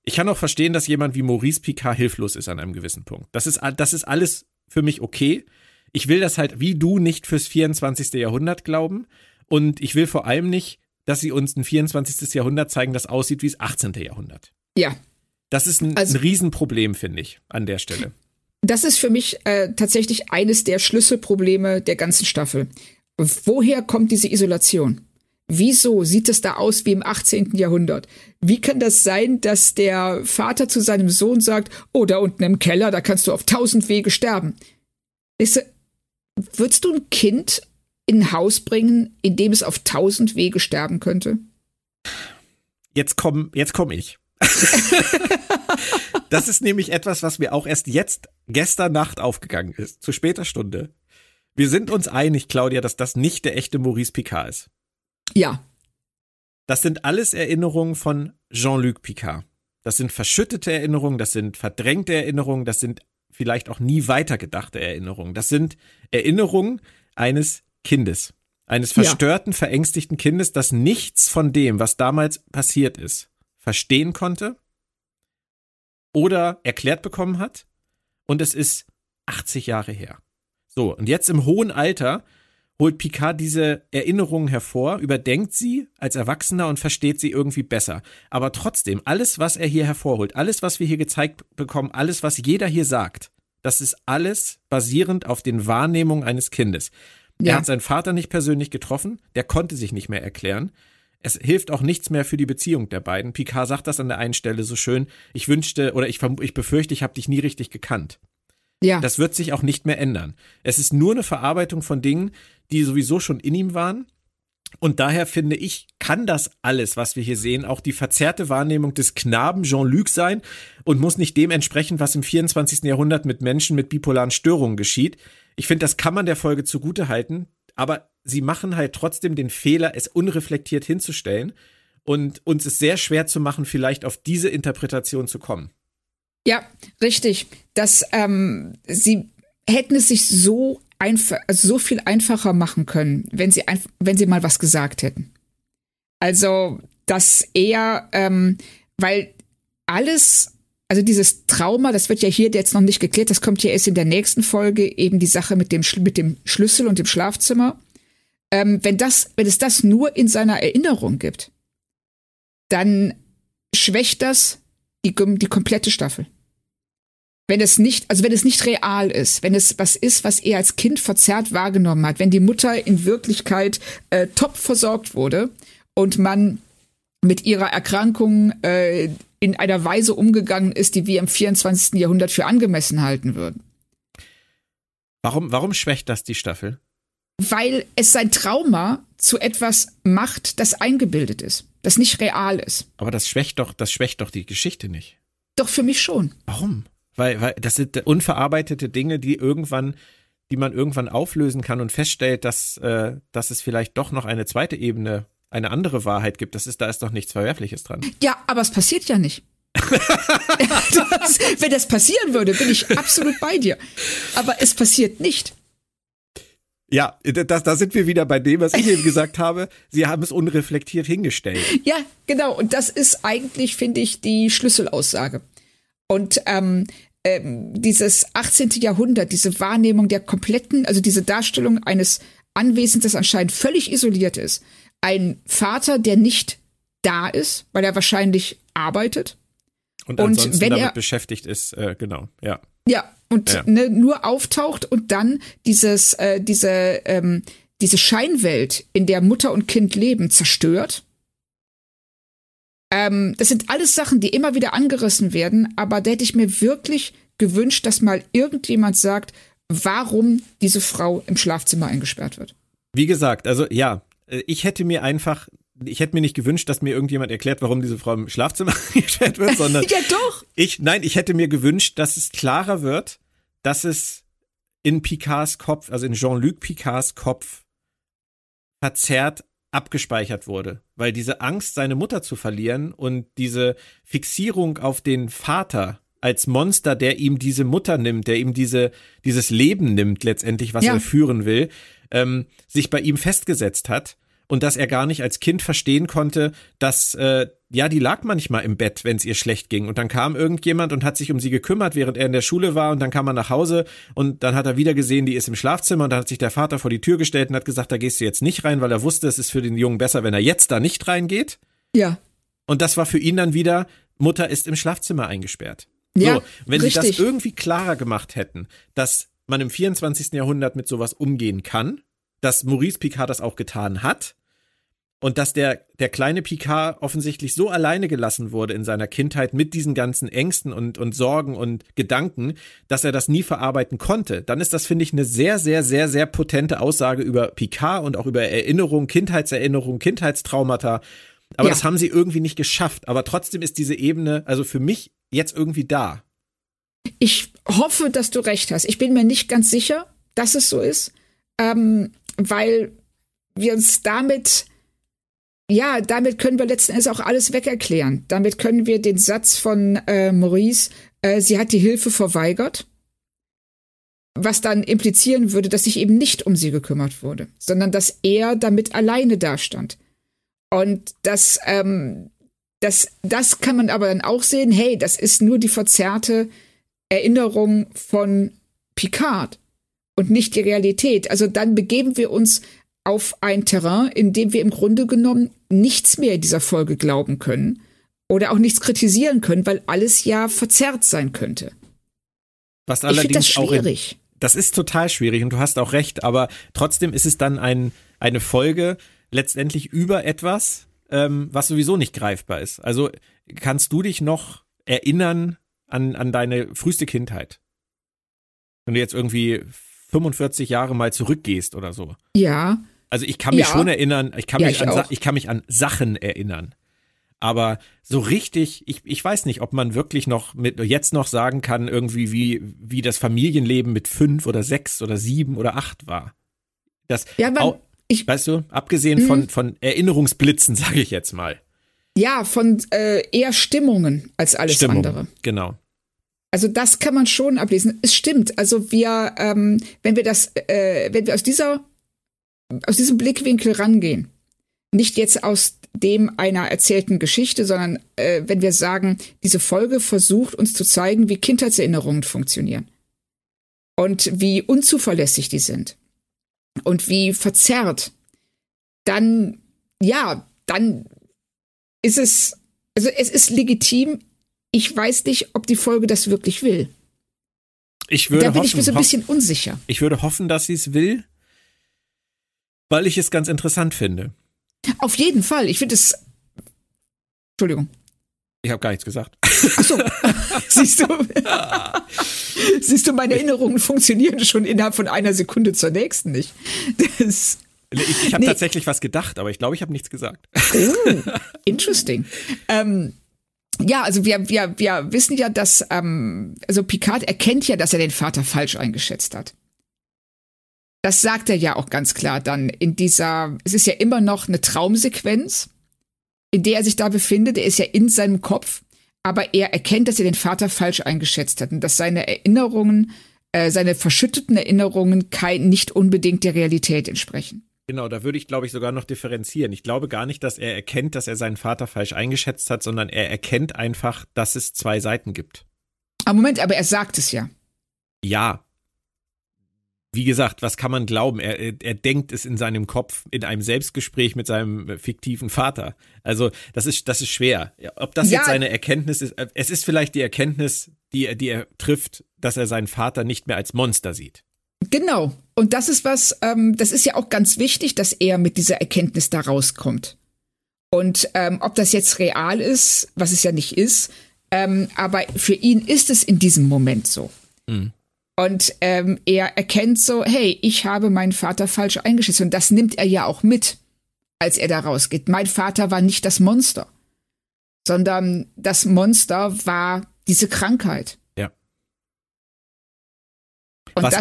Ich kann auch verstehen, dass jemand wie Maurice Picard hilflos ist an einem gewissen Punkt. Das ist alles für mich okay. Ich will das halt wie du nicht fürs 24. Jahrhundert glauben. Und ich will vor allem nicht, dass sie uns ein 24. Jahrhundert zeigen, das aussieht wie das 18. Jahrhundert. Ja. Das ist ein Riesenproblem, finde ich, an der Stelle. Das ist für mich tatsächlich eines der Schlüsselprobleme der ganzen Staffel. Woher kommt diese Isolation? Wieso sieht es da aus wie im 18. Jahrhundert? Wie kann das sein, dass der Vater zu seinem Sohn sagt, oh, da unten im Keller, da kannst du auf 1000 Wege sterben. Würdest du ein Kind in ein Haus bringen, in dem es auf 1000 Wege sterben könnte? Jetzt komm ich. Das ist nämlich etwas, was mir auch erst gestern Nacht aufgegangen ist, zu später Stunde. Wir sind uns einig, Claudia, dass das nicht der echte Maurice Picard ist. Ja. Das sind alles Erinnerungen von Jean-Luc Picard. Das sind verschüttete Erinnerungen, das sind verdrängte Erinnerungen, das sind vielleicht auch nie weitergedachte Erinnerungen. Das sind Erinnerungen eines Kindes, eines verstörten, verängstigten Kindes, das nichts von dem, was damals passiert ist, verstehen konnte oder erklärt bekommen hat. Und es ist 80 Jahre her. So, und jetzt im hohen Alter holt Picard diese Erinnerungen hervor, überdenkt sie als Erwachsener und versteht sie irgendwie besser. Aber trotzdem, alles, was er hier hervorholt, alles, was wir hier gezeigt bekommen, alles, was jeder hier sagt, das ist alles basierend auf den Wahrnehmungen eines Kindes. Ja. Er hat seinen Vater nicht persönlich getroffen, der konnte sich nicht mehr erklären. Es hilft auch nichts mehr für die Beziehung der beiden. Picard sagt das an der einen Stelle so schön, ich befürchte, ich habe dich nie richtig gekannt. Ja. Das wird sich auch nicht mehr ändern. Es ist nur eine Verarbeitung von Dingen, die sowieso schon in ihm waren. Und daher finde ich, kann das alles, was wir hier sehen, auch die verzerrte Wahrnehmung des Knaben Jean-Luc sein und muss nicht dem entsprechen, was im 24. Jahrhundert mit Menschen mit bipolaren Störungen geschieht. Ich finde, das kann man der Folge zugutehalten, aber sie machen halt trotzdem den Fehler, es unreflektiert hinzustellen und uns es sehr schwer zu machen, vielleicht auf diese Interpretation zu kommen. Ja, richtig. Sie hätten es sich so so viel einfacher machen können, wenn sie mal was gesagt hätten. Also, dass eher, weil alles, also dieses Trauma, das wird ja hier jetzt noch nicht geklärt, das kommt ja erst in der nächsten Folge, eben die Sache mit dem Schlüssel und dem Schlafzimmer. Wenn es das nur in seiner Erinnerung gibt, dann schwächt das die komplette Staffel. Wenn es nicht real ist, wenn es was ist, was er als Kind verzerrt wahrgenommen hat, wenn die Mutter in Wirklichkeit top versorgt wurde und man mit ihrer Erkrankung in einer Weise umgegangen ist, die wir im 24. Jahrhundert für angemessen halten würden. Warum schwächt das die Staffel? Weil es sein Trauma zu etwas macht, das eingebildet ist, das nicht real ist. Aber das schwächt doch die Geschichte nicht. Doch, für mich schon. Warum? Weil das sind unverarbeitete Dinge, die man irgendwann auflösen kann und feststellt, dass es vielleicht doch noch eine zweite Ebene, eine andere Wahrheit gibt. Da ist doch nichts Verwerfliches dran. Ja, aber es passiert ja nicht. Wenn das passieren würde, bin ich absolut bei dir. Aber es passiert nicht. Ja, da sind wir wieder bei dem, was ich eben gesagt habe. Sie haben es unreflektiert hingestellt. Ja, genau. Und das ist eigentlich, finde ich, die Schlüsselaussage. Und dieses 18. Jahrhundert, diese Wahrnehmung der kompletten, also diese Darstellung eines Anwesens, das anscheinend völlig isoliert ist. Ein Vater, der nicht da ist, weil er wahrscheinlich arbeitet. Und ansonsten wenn damit beschäftigt ist, genau, ja. Ja, und ja. Ne, nur auftaucht und dann diese Scheinwelt, in der Mutter und Kind leben, zerstört. Das sind alles Sachen, die immer wieder angerissen werden, aber da hätte ich mir wirklich gewünscht, dass mal irgendjemand sagt, warum diese Frau im Schlafzimmer eingesperrt wird. Wie gesagt, also ja, ich hätte mir nicht gewünscht, dass mir irgendjemand erklärt, warum diese Frau im Schlafzimmer eingesperrt wird, sondern ja, doch. Ich hätte mir gewünscht, dass es klarer wird, dass es in Picards Kopf, also in Jean-Luc Picards Kopf verzerrt abgespeichert wurde, weil diese Angst, seine Mutter zu verlieren und diese Fixierung auf den Vater als Monster, der ihm diese Mutter nimmt, der ihm dieses Leben nimmt letztendlich, was er führen will, sich bei ihm festgesetzt hat und dass er gar nicht als Kind verstehen konnte, dass die lag manchmal im Bett, wenn es ihr schlecht ging, und dann kam irgendjemand und hat sich um sie gekümmert, während er in der Schule war, und dann kam er nach Hause und dann hat er wieder gesehen, die ist im Schlafzimmer, und dann hat sich der Vater vor die Tür gestellt und hat gesagt, da gehst du jetzt nicht rein, weil er wusste, es ist für den Jungen besser, wenn er jetzt da nicht reingeht. Ja. Und das war für ihn dann wieder, Mutter ist im Schlafzimmer eingesperrt. Ja, so, wenn richtig. Sie das irgendwie klarer gemacht hätten, dass man im 24. Jahrhundert mit sowas umgehen kann, dass Maurice Picard das auch getan hat, und dass der kleine Picard offensichtlich so alleine gelassen wurde in seiner Kindheit mit diesen ganzen Ängsten und Sorgen und Gedanken, dass er das nie verarbeiten konnte, dann ist das, finde ich, eine sehr, sehr, sehr, sehr potente Aussage über Picard und auch über Erinnerung, Kindheitstraumata. Aber das haben sie irgendwie nicht geschafft. Aber trotzdem ist diese Ebene, also für mich, jetzt irgendwie da. Ich hoffe, dass du recht hast. Ich bin mir nicht ganz sicher, dass es so ist, weil wir uns damit können wir letzten Endes auch alles wegerklären. Damit können wir den Satz von Maurice, sie hat die Hilfe verweigert, was dann implizieren würde, dass sich eben nicht um sie gekümmert wurde, sondern dass er damit alleine dastand. Und das kann man aber dann auch sehen, hey, das ist nur die verzerrte Erinnerung von Picard und nicht die Realität. Also dann begeben wir uns auf ein Terrain, in dem wir im Grunde genommen nichts mehr in dieser Folge glauben können oder auch nichts kritisieren können, weil alles ja verzerrt sein könnte. Was allerdings, ich finde das schwierig. Das ist total schwierig und du hast auch recht, aber trotzdem ist es dann eine Folge letztendlich über etwas, was sowieso nicht greifbar ist. Also kannst du dich noch erinnern an deine früheste Kindheit? Wenn du jetzt irgendwie 45 Jahre mal zurückgehst oder so. Ja. Also ich kann mich schon erinnern, ich kann mich an Sachen erinnern. Aber so richtig, ich weiß nicht, ob man wirklich noch jetzt noch sagen kann, irgendwie wie das Familienleben mit 5 oder 6 oder 7 oder 8 war. Das ja, man, weißt du, abgesehen von Erinnerungsblitzen, sage ich jetzt mal. Ja, von eher Stimmungen als alles andere. Genau. Also das kann man schon ablesen. Es stimmt. Also wir, wenn wir aus diesem Blickwinkel rangehen, nicht jetzt aus dem einer erzählten Geschichte, sondern wenn wir sagen, diese Folge versucht uns zu zeigen, wie Kindheitserinnerungen funktionieren und wie unzuverlässig die sind und wie verzerrt, dann ist es, also es ist legitim. Ich weiß nicht, ob die Folge das wirklich will. Da bin ich mir so ein bisschen unsicher. Ich würde hoffen, dass sie es will, weil ich es ganz interessant finde. Auf jeden Fall. Ich finde es. Entschuldigung. Ich habe gar nichts gesagt. Ach so. Siehst du, meine Erinnerungen funktionieren schon innerhalb von einer Sekunde zur nächsten nicht. Ich habe tatsächlich was gedacht, aber ich glaube, ich habe nichts gesagt. Oh, interesting. Ja, also wir wissen ja, dass also Picard erkennt ja, dass er den Vater falsch eingeschätzt hat. Das sagt er ja auch ganz klar dann in dieser, es ist ja immer noch eine Traumsequenz, in der er sich da befindet, er ist ja in seinem Kopf, aber er erkennt, dass er den Vater falsch eingeschätzt hat und dass seine Erinnerungen, seine verschütteten Erinnerungen nicht unbedingt der Realität entsprechen. Genau, da würde ich, glaube ich, sogar noch differenzieren. Ich glaube gar nicht, dass er erkennt, dass er seinen Vater falsch eingeschätzt hat, sondern er erkennt einfach, dass es zwei Seiten gibt. Aber Moment, aber er sagt es ja. Ja. Wie gesagt, was kann man glauben? Er denkt es in seinem Kopf, in einem Selbstgespräch mit seinem fiktiven Vater. Also das ist schwer. Ob das jetzt seine Erkenntnis ist, es ist vielleicht die Erkenntnis, die er trifft, dass er seinen Vater nicht mehr als Monster sieht. Genau. Und das ist was, das ist ja auch ganz wichtig, dass er mit dieser Erkenntnis da rauskommt. Und ob das jetzt real ist, was es ja nicht ist, aber für ihn ist es in diesem Moment so. Mhm. Und er erkennt so, hey, ich habe meinen Vater falsch eingeschätzt. Und das nimmt er ja auch mit, als er da rausgeht. Mein Vater war nicht das Monster, sondern das Monster war diese Krankheit. Was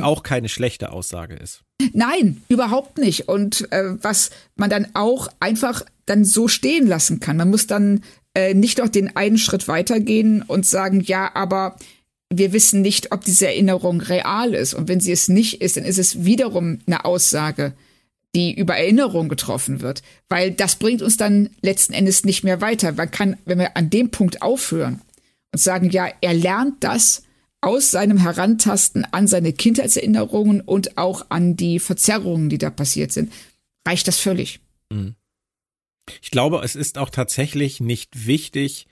auch keine schlechte Aussage ist. Nein, überhaupt nicht. Und was man dann auch einfach dann so stehen lassen kann. Man muss dann nicht noch den einen Schritt weitergehen und sagen, ja, aber wir wissen nicht, ob diese Erinnerung real ist. Und wenn sie es nicht ist, dann ist es wiederum eine Aussage, die über Erinnerung getroffen wird. Weil das bringt uns dann letzten Endes nicht mehr weiter. Man kann, wenn wir an dem Punkt aufhören und sagen, ja, er lernt das, aus seinem Herantasten an seine Kindheitserinnerungen und auch an die Verzerrungen, die da passiert sind, reicht das völlig. Ich glaube, es ist auch tatsächlich nicht wichtig,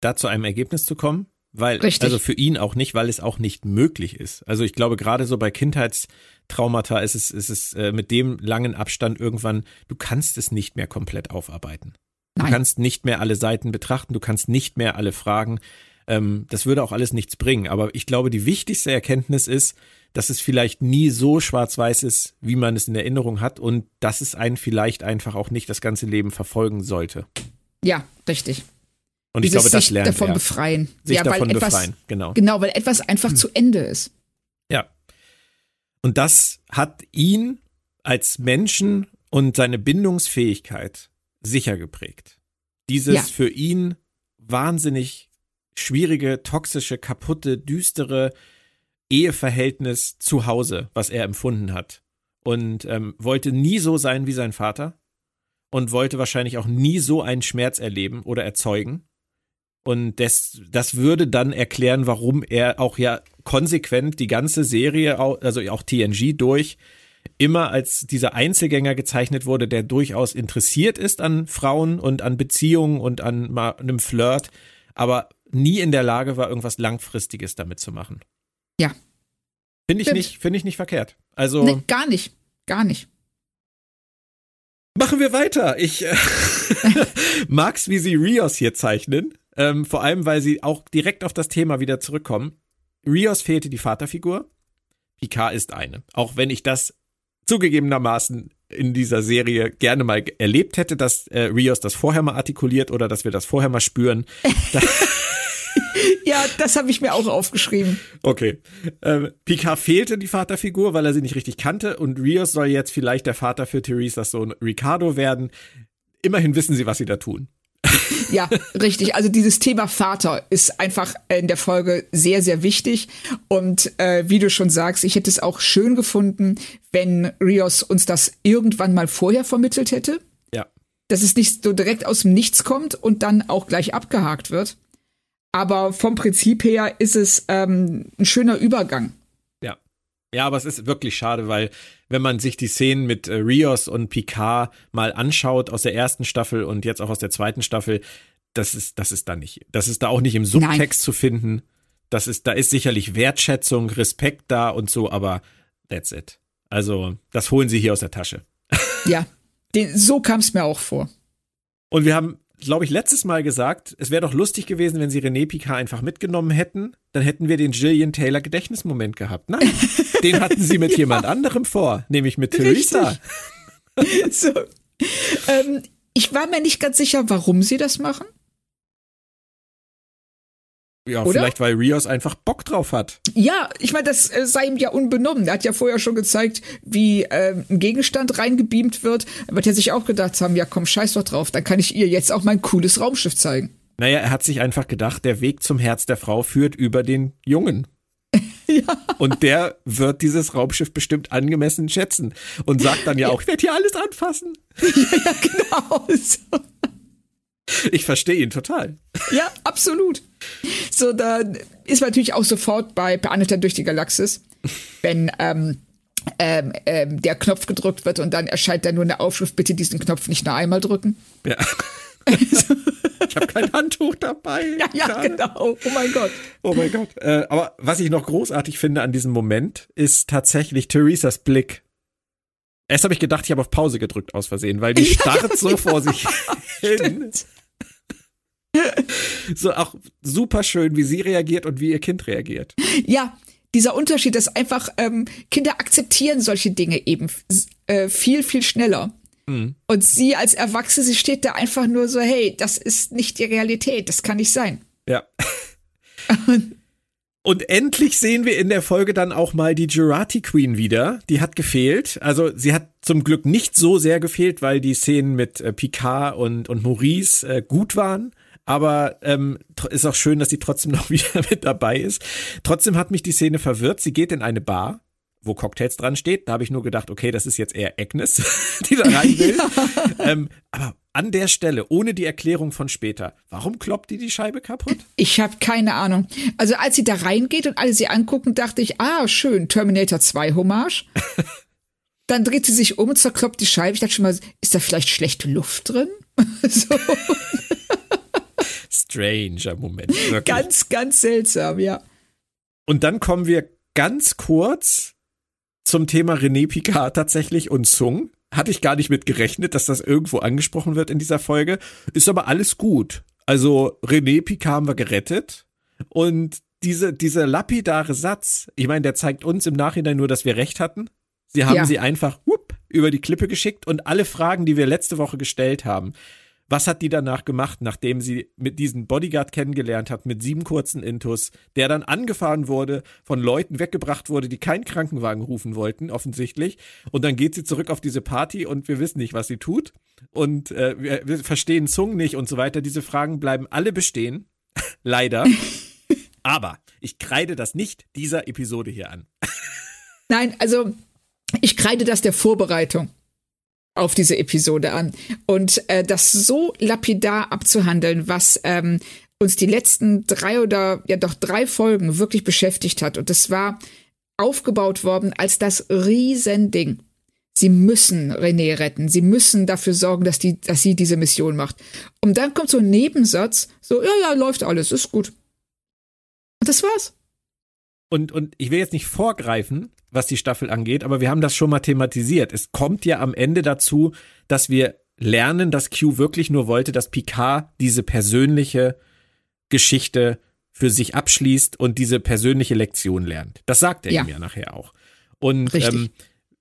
da zu einem Ergebnis zu kommen, weil, richtig, also für ihn auch nicht, weil es auch nicht möglich ist. Also ich glaube, gerade so bei Kindheitstraumata ist es mit dem langen Abstand irgendwann, du kannst es nicht mehr komplett aufarbeiten. Nein. Du kannst nicht mehr alle Seiten betrachten, du kannst nicht mehr alle Fragen. Das würde auch alles nichts bringen. Aber ich glaube, die wichtigste Erkenntnis ist, dass es vielleicht nie so schwarz-weiß ist, wie man es in Erinnerung hat und dass es einen vielleicht einfach auch nicht das ganze Leben verfolgen sollte. Ja, richtig. Und ich glaube, das lernt er. Sich davon befreien, genau. Genau, weil etwas einfach zu Ende ist. Ja. Und das hat ihn als Menschen und seine Bindungsfähigkeit sicher geprägt. Dieses für ihn wahnsinnig schwierige, toxische, kaputte, düstere Eheverhältnis zu Hause, was er empfunden hat. Und wollte nie so sein wie sein Vater und wollte wahrscheinlich auch nie so einen Schmerz erleben oder erzeugen. Und das würde dann erklären, warum er auch ja konsequent die ganze Serie, also auch TNG durch, immer als dieser Einzelgänger gezeichnet wurde, der durchaus interessiert ist an Frauen und an Beziehungen und an einem Flirt, aber nie in der Lage war, irgendwas Langfristiges damit zu machen. Ja. Finde ich nicht verkehrt. Also. Nee, gar nicht. Gar nicht. Machen wir weiter. Ich mag's, wie sie Rios hier zeichnen. Vor allem, weil sie auch direkt auf das Thema wieder zurückkommen. Rios fehlte die Vaterfigur. Picard ist eine. Auch wenn ich das zugegebenermaßen in dieser Serie gerne mal erlebt hätte, dass Rios das vorher mal artikuliert oder dass wir das vorher mal spüren. Ja, das habe ich mir auch aufgeschrieben. Okay. Picard fehlte die Vaterfigur, weil er sie nicht richtig kannte und Rios soll jetzt vielleicht der Vater für Theresas Sohn Ricardo werden. Immerhin wissen sie, was sie da tun. Ja, richtig. Also dieses Thema Vater ist einfach in der Folge sehr, sehr wichtig. Und wie du schon sagst, ich hätte es auch schön gefunden, wenn Rios uns das irgendwann mal vorher vermittelt hätte. Ja. Dass es nicht so direkt aus dem Nichts kommt und dann auch gleich abgehakt wird. Aber vom Prinzip her ist es ein schöner Übergang. Ja. Ja, aber es ist wirklich schade, weil wenn man sich die Szenen mit Rios und Picard mal anschaut aus der ersten Staffel und jetzt auch aus der zweiten Staffel, das ist da nicht. Das ist da auch nicht im Subtext zu finden. Da ist sicherlich Wertschätzung, Respekt da und so, aber that's it. Also, das holen sie hier aus der Tasche. Ja, so kam es mir auch vor. Und wir haben, glaube ich, letztes Mal gesagt, es wäre doch lustig gewesen, wenn sie René Picard einfach mitgenommen hätten, dann hätten wir den Gillian Taylor Gedächtnismoment gehabt. Nein, den hatten sie mit jemand anderem vor, nämlich mit Theresa. So. Ich war mir nicht ganz sicher, warum sie das machen. Ja, oder? Vielleicht, weil Rios einfach Bock drauf hat. Ja, ich meine, das sei ihm ja unbenommen. Er hat ja vorher schon gezeigt, wie ein Gegenstand reingebeamt wird. Er wird ja sich auch gedacht haben, ja komm, scheiß doch drauf, dann kann ich ihr jetzt auch mein cooles Raumschiff zeigen. Naja, er hat sich einfach gedacht, der Weg zum Herz der Frau führt über den Jungen. Ja. Und der wird dieses Raumschiff bestimmt angemessen schätzen. Und sagt dann ja auch, ich werde hier alles anfassen. Ja, genau. So. Ich verstehe ihn total. Ja, absolut. So, da ist man natürlich auch sofort bei Anhaltern durch die Galaxis, wenn der Knopf gedrückt wird und dann erscheint da nur eine Aufschrift, bitte diesen Knopf nicht nur einmal drücken. Ja. Also. Ich habe kein Handtuch dabei. Ja, genau. Oh mein Gott. Aber was ich noch großartig finde an diesem Moment, ist tatsächlich Theresas Blick. Erst habe ich gedacht, ich habe auf Pause gedrückt aus Versehen, weil die starrt so vor sich hin. So auch super schön, wie sie reagiert und wie ihr Kind reagiert. Ja, dieser Unterschied, dass einfach Kinder akzeptieren solche Dinge eben viel, viel schneller. Mhm. Und sie als Erwachsene, sie steht da einfach nur so, hey, das ist nicht die Realität, das kann nicht sein. Ja. Und endlich sehen wir in der Folge dann auch mal die Jurati Queen wieder. Die hat gefehlt. Also sie hat zum Glück nicht so sehr gefehlt, weil die Szenen mit Picard und Maurice gut waren. Aber ist auch schön, dass sie trotzdem noch wieder mit dabei ist. Trotzdem hat mich die Szene verwirrt. Sie geht in eine Bar, wo Cocktails dran steht. Da habe ich nur gedacht, okay, das ist jetzt eher Agnes, die da rein will. Ja. Aber an der Stelle, ohne die Erklärung von später, warum kloppt die Scheibe kaputt? Ich habe keine Ahnung. Also als sie da reingeht und alle sie angucken, dachte ich, schön, Terminator 2 Hommage. Dann dreht sie sich um und zerkloppt die Scheibe. Ich dachte schon mal, ist da vielleicht schlechte Luft drin? So. Stranger Moment. Wirklich. Ganz, ganz seltsam, ja. Und dann kommen wir ganz kurz zum Thema René Picard tatsächlich und Sung. Hatte ich gar nicht mit gerechnet, dass das irgendwo angesprochen wird in dieser Folge. Ist aber alles gut. Also René Picard haben wir gerettet. Und dieser lapidare Satz, ich meine, der zeigt uns im Nachhinein nur, dass wir recht hatten. Sie haben sie einfach über die Klippe geschickt und alle Fragen, die wir letzte Woche gestellt haben. Was hat die danach gemacht, nachdem sie mit diesem Bodyguard kennengelernt hat, mit 7 kurzen Intus, der dann angefahren wurde, von Leuten weggebracht wurde, die keinen Krankenwagen rufen wollten, offensichtlich. Und dann geht sie zurück auf diese Party und wir wissen nicht, was sie tut. Und wir verstehen Sung nicht und so weiter. Diese Fragen bleiben alle bestehen. Leider. Aber ich kreide das nicht dieser Episode hier an. Nein, also ich kreide das der Vorbereitung auf diese Episode an. Und das so lapidar abzuhandeln, was uns die letzten 3 Folgen wirklich beschäftigt hat. Und das war aufgebaut worden als das Riesending. Sie müssen René retten. Sie müssen dafür sorgen, dass sie diese Mission macht. Und dann kommt so ein Nebensatz, so, ja, läuft alles, ist gut. Und das war's. Und ich will jetzt nicht vorgreifen, was die Staffel angeht, aber wir haben das schon mal thematisiert. Es kommt ja am Ende dazu, dass wir lernen, dass Q wirklich nur wollte, dass Picard diese persönliche Geschichte für sich abschließt und diese persönliche Lektion lernt. Das sagt er ihm ja nachher auch. Und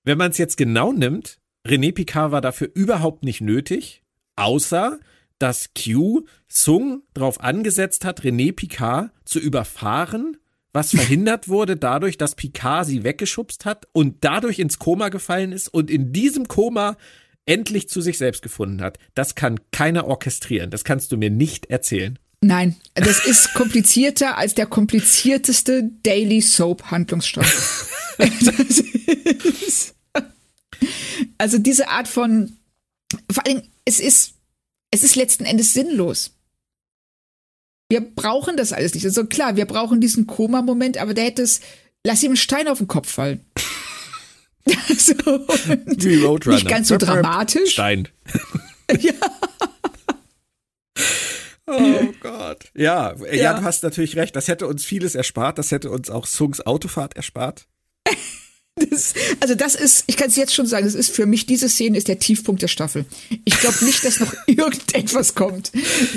wenn man es jetzt genau nimmt, René Picard war dafür überhaupt nicht nötig, außer dass Q Sung drauf angesetzt hat, René Picard zu überfahren, was verhindert wurde dadurch, dass Picard sie weggeschubst hat und dadurch ins Koma gefallen ist und in diesem Koma endlich zu sich selbst gefunden hat, das kann keiner orchestrieren. Das kannst du mir nicht erzählen. Nein, das ist komplizierter als der komplizierteste Daily Soap-Handlungsstrang. Also diese Art von, vor allem, es ist letzten Endes sinnlos. Wir brauchen das alles nicht. Also klar, wir brauchen diesen Koma-Moment, aber der hätte es, lass ihm einen Stein auf den Kopf fallen. So, wie Roadrunner. Nicht ganz so dramatisch. Stein. Ja. Oh Gott. Ja, du hast natürlich recht. Das hätte uns vieles erspart. Das hätte uns auch Sungs Autofahrt erspart. Ich kann es jetzt schon sagen, diese Szene ist der Tiefpunkt der Staffel. Ich glaube nicht, dass noch irgendetwas kommt,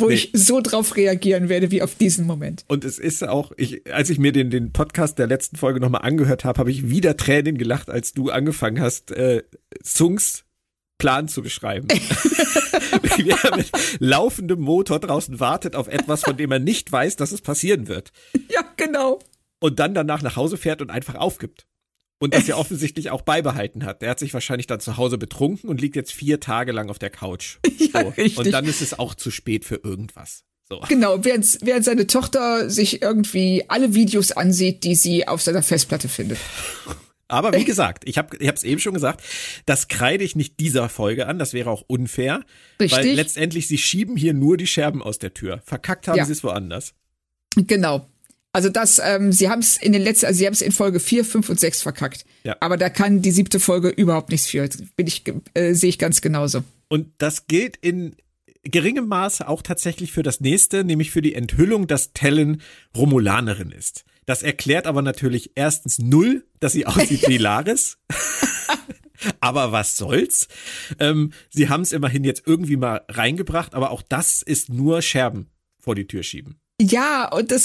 ich so drauf reagieren werde wie auf diesen Moment. Und es ist auch, als ich mir den Podcast der letzten Folge nochmal angehört habe, habe ich wieder Tränen gelacht, als du angefangen hast, Sungs Plan zu beschreiben. Wie er mit laufendem Motor draußen wartet auf etwas, von dem er nicht weiß, dass es passieren wird. Ja, genau. Und dann danach nach Hause fährt und einfach aufgibt. Und das er offensichtlich auch beibehalten hat. Er hat sich wahrscheinlich dann zu Hause betrunken und liegt jetzt 4 Tage lang auf der Couch. Ja, so. Richtig. Und dann ist es auch zu spät für irgendwas. So. Genau, während seine Tochter sich irgendwie alle Videos ansieht, die sie auf seiner Festplatte findet. Aber wie gesagt, ich habe es eben schon gesagt, das kreide ich nicht dieser Folge an, das wäre auch unfair. Richtig. Weil letztendlich, sie schieben hier nur die Scherben aus der Tür. Verkackt haben sie es woanders. Genau. Also das, sie haben es in Folge 4, 5 und 6 verkackt. Ja. Aber da kann die 7. Folge überhaupt nichts für. Sehe ich ganz genauso. Und das gilt in geringem Maße auch tatsächlich für das nächste, nämlich für die Enthüllung, dass Tellen Romulanerin ist. Das erklärt aber natürlich erstens null, dass sie aussieht wie Laris. Aber was soll's? Sie haben es immerhin jetzt irgendwie mal reingebracht, aber auch das ist nur Scherben vor die Tür schieben. Ja, und dann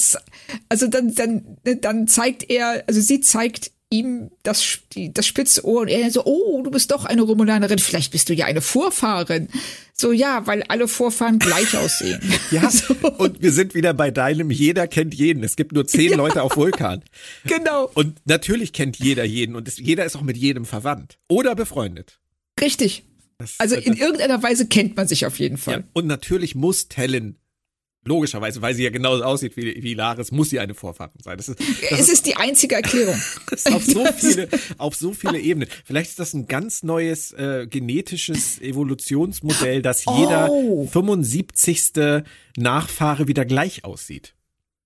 sie zeigt ihm das spitze Ohr und er so, oh, du bist doch eine Romulanerin, vielleicht bist du ja eine Vorfahrin. So, ja, weil alle Vorfahren gleich aussehen. Ja, so. Und wir sind wieder bei deinem, jeder kennt jeden. Es gibt nur 10 Leute auf Vulkan. Genau. Und natürlich kennt jeder jeden und jeder ist auch mit jedem verwandt oder befreundet. Richtig. In irgendeiner Weise kennt man sich auf jeden Fall. Ja, und natürlich muss Tellen, logischerweise, weil sie ja genauso aussieht wie Laris, muss sie eine Vorfahrin sein. Das ist die einzige Erklärung. auf so viele Ebenen. Vielleicht ist das ein ganz neues genetisches Evolutionsmodell, dass jeder 75. Nachfahre wieder gleich aussieht.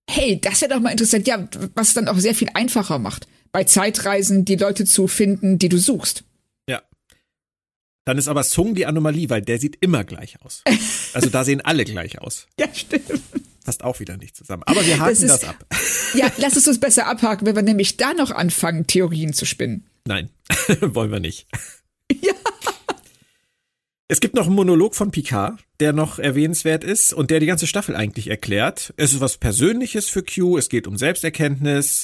Hey, das wäre doch mal interessant. Ja, was dann auch sehr viel einfacher macht, bei Zeitreisen die Leute zu finden, die du suchst. Dann ist aber Sung die Anomalie, weil der sieht immer gleich aus. Also da sehen alle gleich aus. Ja, stimmt. Passt auch wieder nicht zusammen. Aber wir haken das ab. Ja, lass es uns besser abhaken, wenn wir nämlich da noch anfangen, Theorien zu spinnen. Nein, wollen wir nicht. Ja. Es gibt noch einen Monolog von Picard, der noch erwähnenswert ist und der die ganze Staffel eigentlich erklärt. Es ist was Persönliches für Q, es geht um Selbsterkenntnis,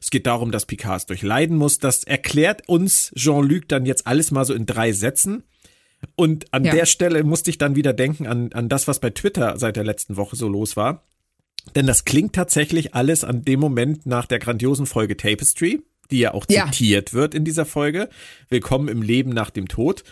es geht darum, dass Picard es durchleiden muss. Das erklärt uns Jean-Luc dann jetzt alles mal so in 3 Sätzen. Und an der Stelle musste ich dann wieder denken an das, was bei Twitter seit der letzten Woche so los war. Denn das klingt tatsächlich alles an dem Moment nach der grandiosen Folge Tapestry, die ja auch zitiert wird in dieser Folge. Willkommen im Leben nach dem Tod.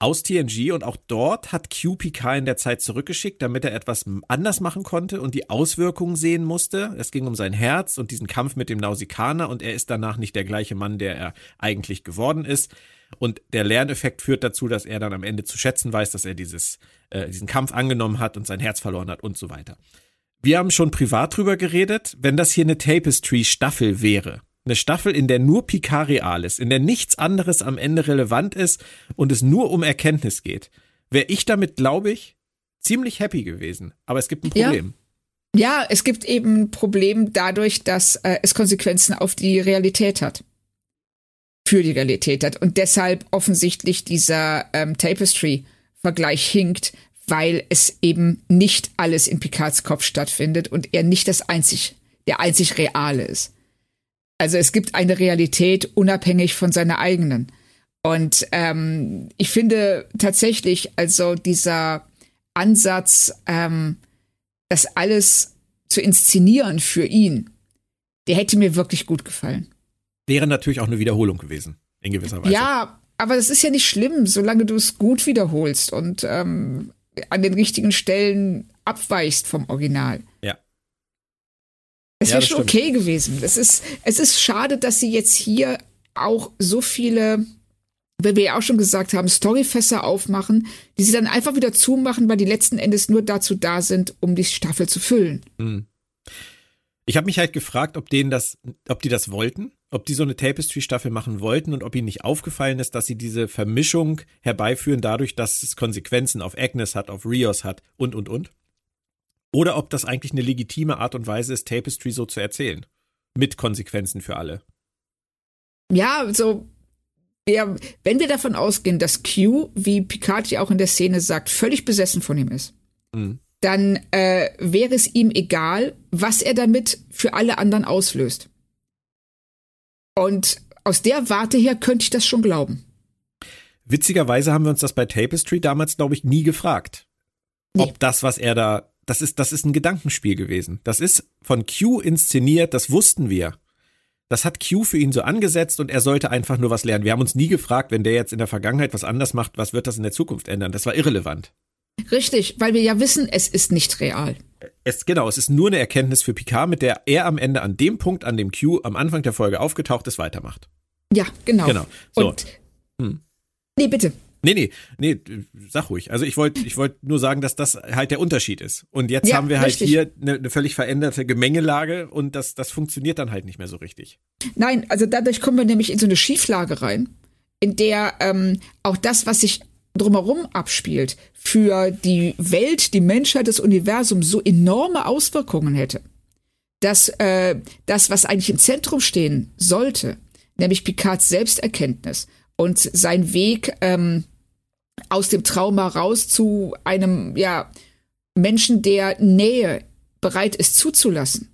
Aus TNG, und auch dort hat Q Picard in der Zeit zurückgeschickt, damit er etwas anders machen konnte und die Auswirkungen sehen musste. Es ging um sein Herz und diesen Kampf mit dem Nausikaner und er ist danach nicht der gleiche Mann, der er eigentlich geworden ist. Und der Lerneffekt führt dazu, dass er dann am Ende zu schätzen weiß, dass er diesen Kampf angenommen hat und sein Herz verloren hat und so weiter. Wir haben schon privat drüber geredet, wenn das hier eine Tapestry-Staffel wäre. Eine Staffel, in der nur Picard real ist, in der nichts anderes am Ende relevant ist und es nur um Erkenntnis geht, wäre ich damit, glaube ich, ziemlich happy gewesen. Aber es gibt ein Problem. Ja, es gibt eben ein Problem dadurch, dass es Konsequenzen auf die Realität hat. Für die Realität hat. Und deshalb offensichtlich dieser Tapestry-Vergleich hinkt, weil es eben nicht alles in Picards Kopf stattfindet und er nicht der einzig Reale ist. Also es gibt eine Realität unabhängig von seiner eigenen. Und ich finde tatsächlich, also dieser Ansatz, das alles zu inszenieren für ihn, der hätte mir wirklich gut gefallen. Wäre natürlich auch eine Wiederholung gewesen, in gewisser Weise. Ja, Aber das ist ja nicht schlimm, solange du es gut wiederholst und an den richtigen Stellen abweichst vom Original. Ja. Es wäre schon okay gewesen. Es ist schade, dass sie jetzt hier auch so viele, wie wir ja auch schon gesagt haben, Storyfässer aufmachen, die sie dann einfach wieder zumachen, weil die letzten Endes nur dazu da sind, um die Staffel zu füllen. Mhm. Ich habe mich halt gefragt, ob die das wollten, ob die so eine Tapestry-Staffel machen wollten und ob ihnen nicht aufgefallen ist, dass sie diese Vermischung herbeiführen dadurch, dass es Konsequenzen auf Agnes hat, auf Rios hat und. Oder ob das eigentlich eine legitime Art und Weise ist, Tapestry so zu erzählen. Mit Konsequenzen für alle. Ja, so, ja, wenn wir davon ausgehen, dass Q, wie Picard ja auch in der Szene sagt, völlig besessen von ihm ist, dann wäre es ihm egal, was er damit für alle anderen auslöst. Und aus der Warte her könnte ich das schon glauben. Witzigerweise haben wir uns das bei Tapestry damals, glaube ich, nie gefragt. Nee. Ob das, was er da, das ist ein Gedankenspiel gewesen. Das ist von Q inszeniert, das wussten wir. Das hat Q für ihn so angesetzt und er sollte einfach nur was lernen. Wir haben uns nie gefragt, wenn der jetzt in der Vergangenheit was anders macht, was wird das in der Zukunft ändern? Das war irrelevant. Richtig, weil wir ja wissen, es ist nicht real. Es ist nur eine Erkenntnis für Picard, mit der er am Ende an dem Punkt, an dem Q am Anfang der Folge aufgetaucht ist, weitermacht. Ja, genau. So. Und nee, bitte. Nee, sag ruhig. Also ich wollte nur sagen, dass das halt der Unterschied ist. Und jetzt haben wir halt richtig. Hier eine völlig veränderte Gemengelage und das funktioniert dann halt nicht mehr so richtig. Nein, also dadurch kommen wir nämlich in so eine Schieflage rein, in der auch das, was sich drumherum abspielt, für die Welt, die Menschheit, das Universum so enorme Auswirkungen hätte, dass das, was eigentlich im Zentrum stehen sollte, nämlich Picards Selbsterkenntnis und sein Weg aus dem Trauma raus zu einem Menschen, der Nähe bereit ist zuzulassen,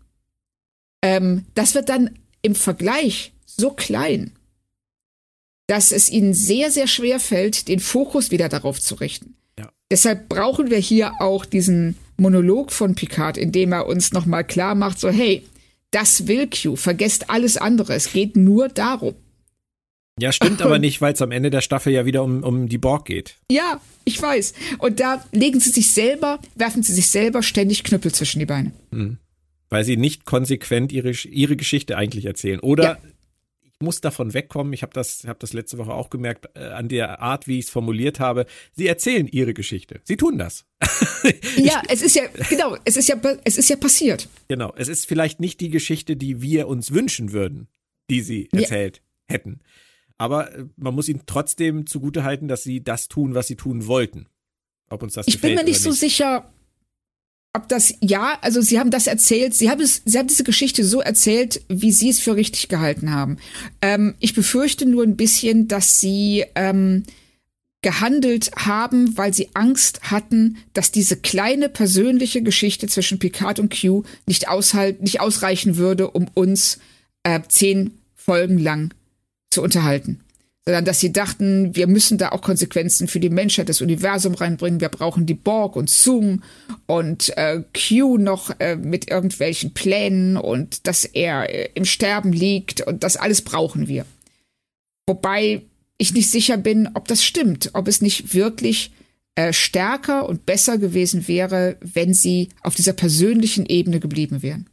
das wird dann im Vergleich so klein, dass es ihnen sehr, sehr schwer fällt, den Fokus wieder darauf zu richten. Ja. Deshalb brauchen wir hier auch diesen Monolog von Picard, in dem er uns nochmal klar macht, so hey, das will Q, vergesst alles andere, es geht nur darum. Ja, stimmt aber nicht, weil es am Ende der Staffel ja wieder um die Borg geht. Ja, ich weiß. Und da werfen sie sich selber ständig Knüppel zwischen die Beine. Mhm. Weil sie nicht konsequent ihre Geschichte eigentlich erzählen. Oder muss davon wegkommen, ich habe das letzte Woche auch gemerkt, an der Art, wie ich es formuliert habe, sie erzählen ihre Geschichte. Sie tun das. Ja, es ist ja passiert. Genau, es ist vielleicht nicht die Geschichte, die wir uns wünschen würden, die sie erzählt hätten. Aber man muss ihnen trotzdem zugutehalten, dass sie das tun, was sie tun wollten. Ob uns das gefällt oder nicht. Ich bin mir nicht so sicher, ob das, sie haben das erzählt, sie haben diese Geschichte so erzählt, wie sie es für richtig gehalten haben. Ich befürchte nur ein bisschen, dass sie gehandelt haben, weil sie Angst hatten, dass diese kleine persönliche Geschichte zwischen Picard und Q nicht ausreichen würde, um uns 10 Folgen lang zu unterhalten. Sondern dass sie dachten, wir müssen da auch Konsequenzen für die Menschheit, das Universum reinbringen. Wir brauchen die Borg und Zoom und Q noch mit irgendwelchen Plänen und dass er im Sterben liegt und das alles brauchen wir. Wobei ich nicht sicher bin, ob das stimmt, ob es nicht wirklich stärker und besser gewesen wäre, wenn sie auf dieser persönlichen Ebene geblieben wären.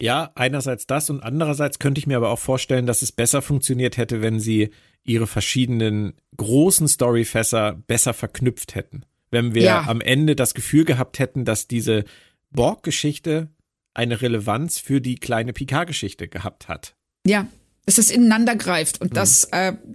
Ja, einerseits das und andererseits könnte ich mir aber auch vorstellen, dass es besser funktioniert hätte, wenn sie ihre verschiedenen großen Storyfässer besser verknüpft hätten. Wenn wir am Ende das Gefühl gehabt hätten, dass diese Borg-Geschichte eine Relevanz für die kleine Picard-Geschichte gehabt hat. Ja, dass das ineinander greift und das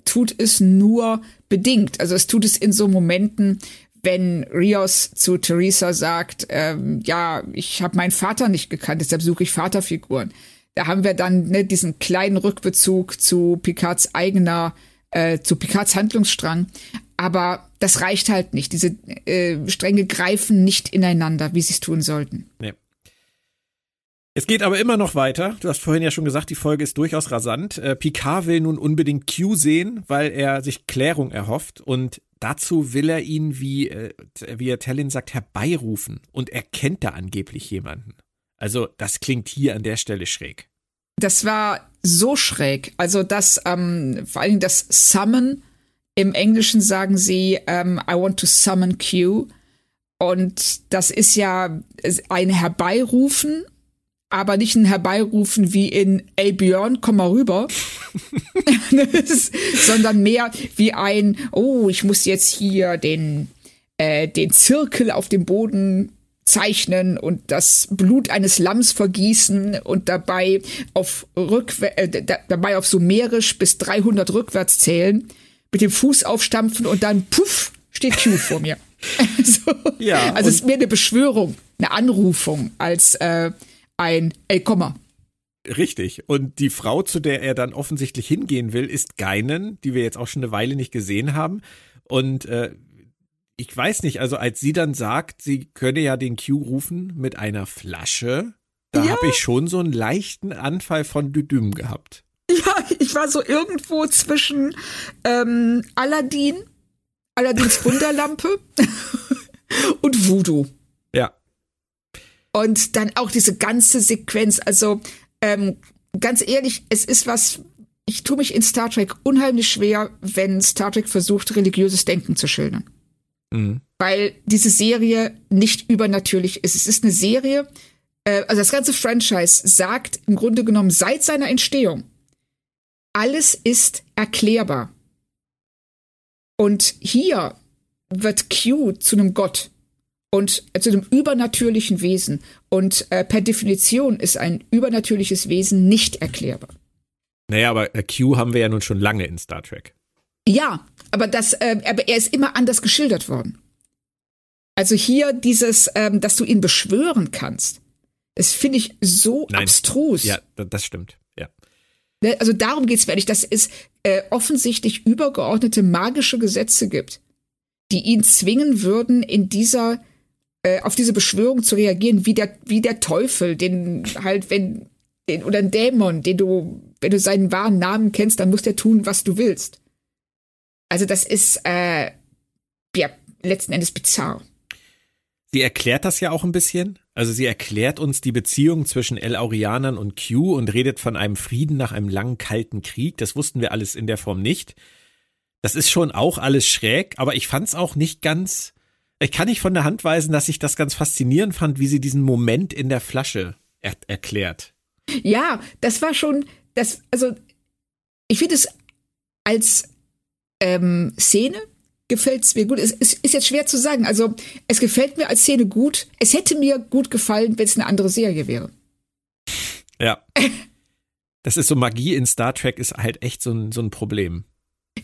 tut es nur bedingt. Also es tut es in so Momenten, wenn Rios zu Teresa sagt, ich habe meinen Vater nicht gekannt, deshalb suche ich Vaterfiguren. Da haben wir dann diesen kleinen Rückbezug zu Picards zu Picards Handlungsstrang. Aber das reicht halt nicht. Diese Stränge greifen nicht ineinander, wie sie es tun sollten. Nee. Es geht aber immer noch weiter. Du hast vorhin ja schon gesagt, die Folge ist durchaus rasant. Picard will nun unbedingt Q sehen, weil er sich Klärung erhofft und dazu will er ihn, wie er Talyn sagt, herbeirufen und er kennt da angeblich jemanden. Also das klingt hier an der Stelle schräg. Das war so schräg. Also das, vor allen Dingen das Summon, im Englischen sagen sie, I want to summon Q. Und das ist ja ein Herbeirufen, aber nicht ein Herbeirufen wie in Ey Björn, komm mal rüber, sondern mehr wie ein, oh, ich muss jetzt hier den Zirkel auf dem Boden zeichnen und das Blut eines Lamms vergießen und dabei auf sumerisch bis 300 rückwärts zählen, mit dem Fuß aufstampfen und dann puff, steht Q vor mir. So. Ja, also es ist mehr eine Beschwörung, eine Anrufung als ein Ey, komm mal. Richtig. Und die Frau, zu der er dann offensichtlich hingehen will, ist Guinan, die wir jetzt auch schon eine Weile nicht gesehen haben. Und ich weiß nicht, also als sie dann sagt, sie könne ja den Q rufen mit einer Flasche, da habe ich schon so einen leichten Anfall von Düdüm gehabt. Ja, ich war so irgendwo zwischen Aladdins Wunderlampe und Voodoo. Ja. Und dann auch diese ganze Sequenz, also ganz ehrlich, es ist was, ich tue mich in Star Trek unheimlich schwer, wenn Star Trek versucht, religiöses Denken zu schildern. Mhm. Weil diese Serie nicht übernatürlich ist. Es ist eine Serie, also das ganze Franchise sagt im Grunde genommen seit seiner Entstehung, alles ist erklärbar. Und hier wird Q zu einem Gott und zu einem übernatürlichen Wesen. Und per Definition ist ein übernatürliches Wesen nicht erklärbar. Naja, aber Q haben wir ja nun schon lange in Star Trek. Ja, aber er ist immer anders geschildert worden. Also hier dieses, dass du ihn beschwören kannst, das finde ich so abstrus. Ja, das stimmt. Ja. Also darum geht es wirklich, dass es offensichtlich übergeordnete magische Gesetze gibt, die ihn zwingen würden, in dieser auf diese Beschwörung zu reagieren, wie der Teufel, den halt, oder ein Dämon, wenn du seinen wahren Namen kennst, dann muss der tun, was du willst. Also das ist ja letzten Endes bizarr. Sie erklärt das ja auch ein bisschen. Also sie erklärt uns die Beziehung zwischen El-Aurianern und Q und redet von einem Frieden nach einem langen, kalten Krieg. Das wussten wir alles in der Form nicht. Das ist schon auch alles schräg, aber ich fand es auch nicht ganz, ich kann nicht von der Hand weisen, dass ich das ganz faszinierend fand, wie sie diesen Moment in der Flasche erklärt. Ja, das war schon, also ich finde es als Szene, gefällt es mir gut. Es ist jetzt schwer zu sagen. Also, es gefällt mir als Szene gut. Es hätte mir gut gefallen, wenn es eine andere Serie wäre. Ja. Das ist so, Magie in Star Trek ist halt echt so ein Problem.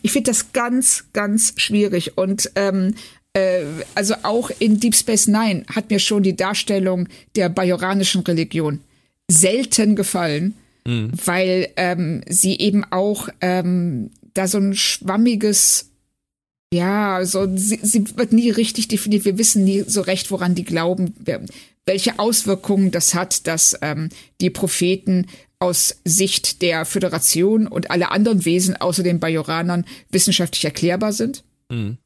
Ich finde das ganz, ganz schwierig. Und also auch in Deep Space Nine hat mir schon die Darstellung der bajoranischen Religion selten gefallen, weil sie eben auch da so ein schwammiges, ja, so, sie wird nie richtig definiert. Wir wissen nie so recht, woran die glauben, welche Auswirkungen das hat, dass die Propheten aus Sicht der Föderation und alle anderen Wesen außer den Bajoranern wissenschaftlich erklärbar sind. Mhm.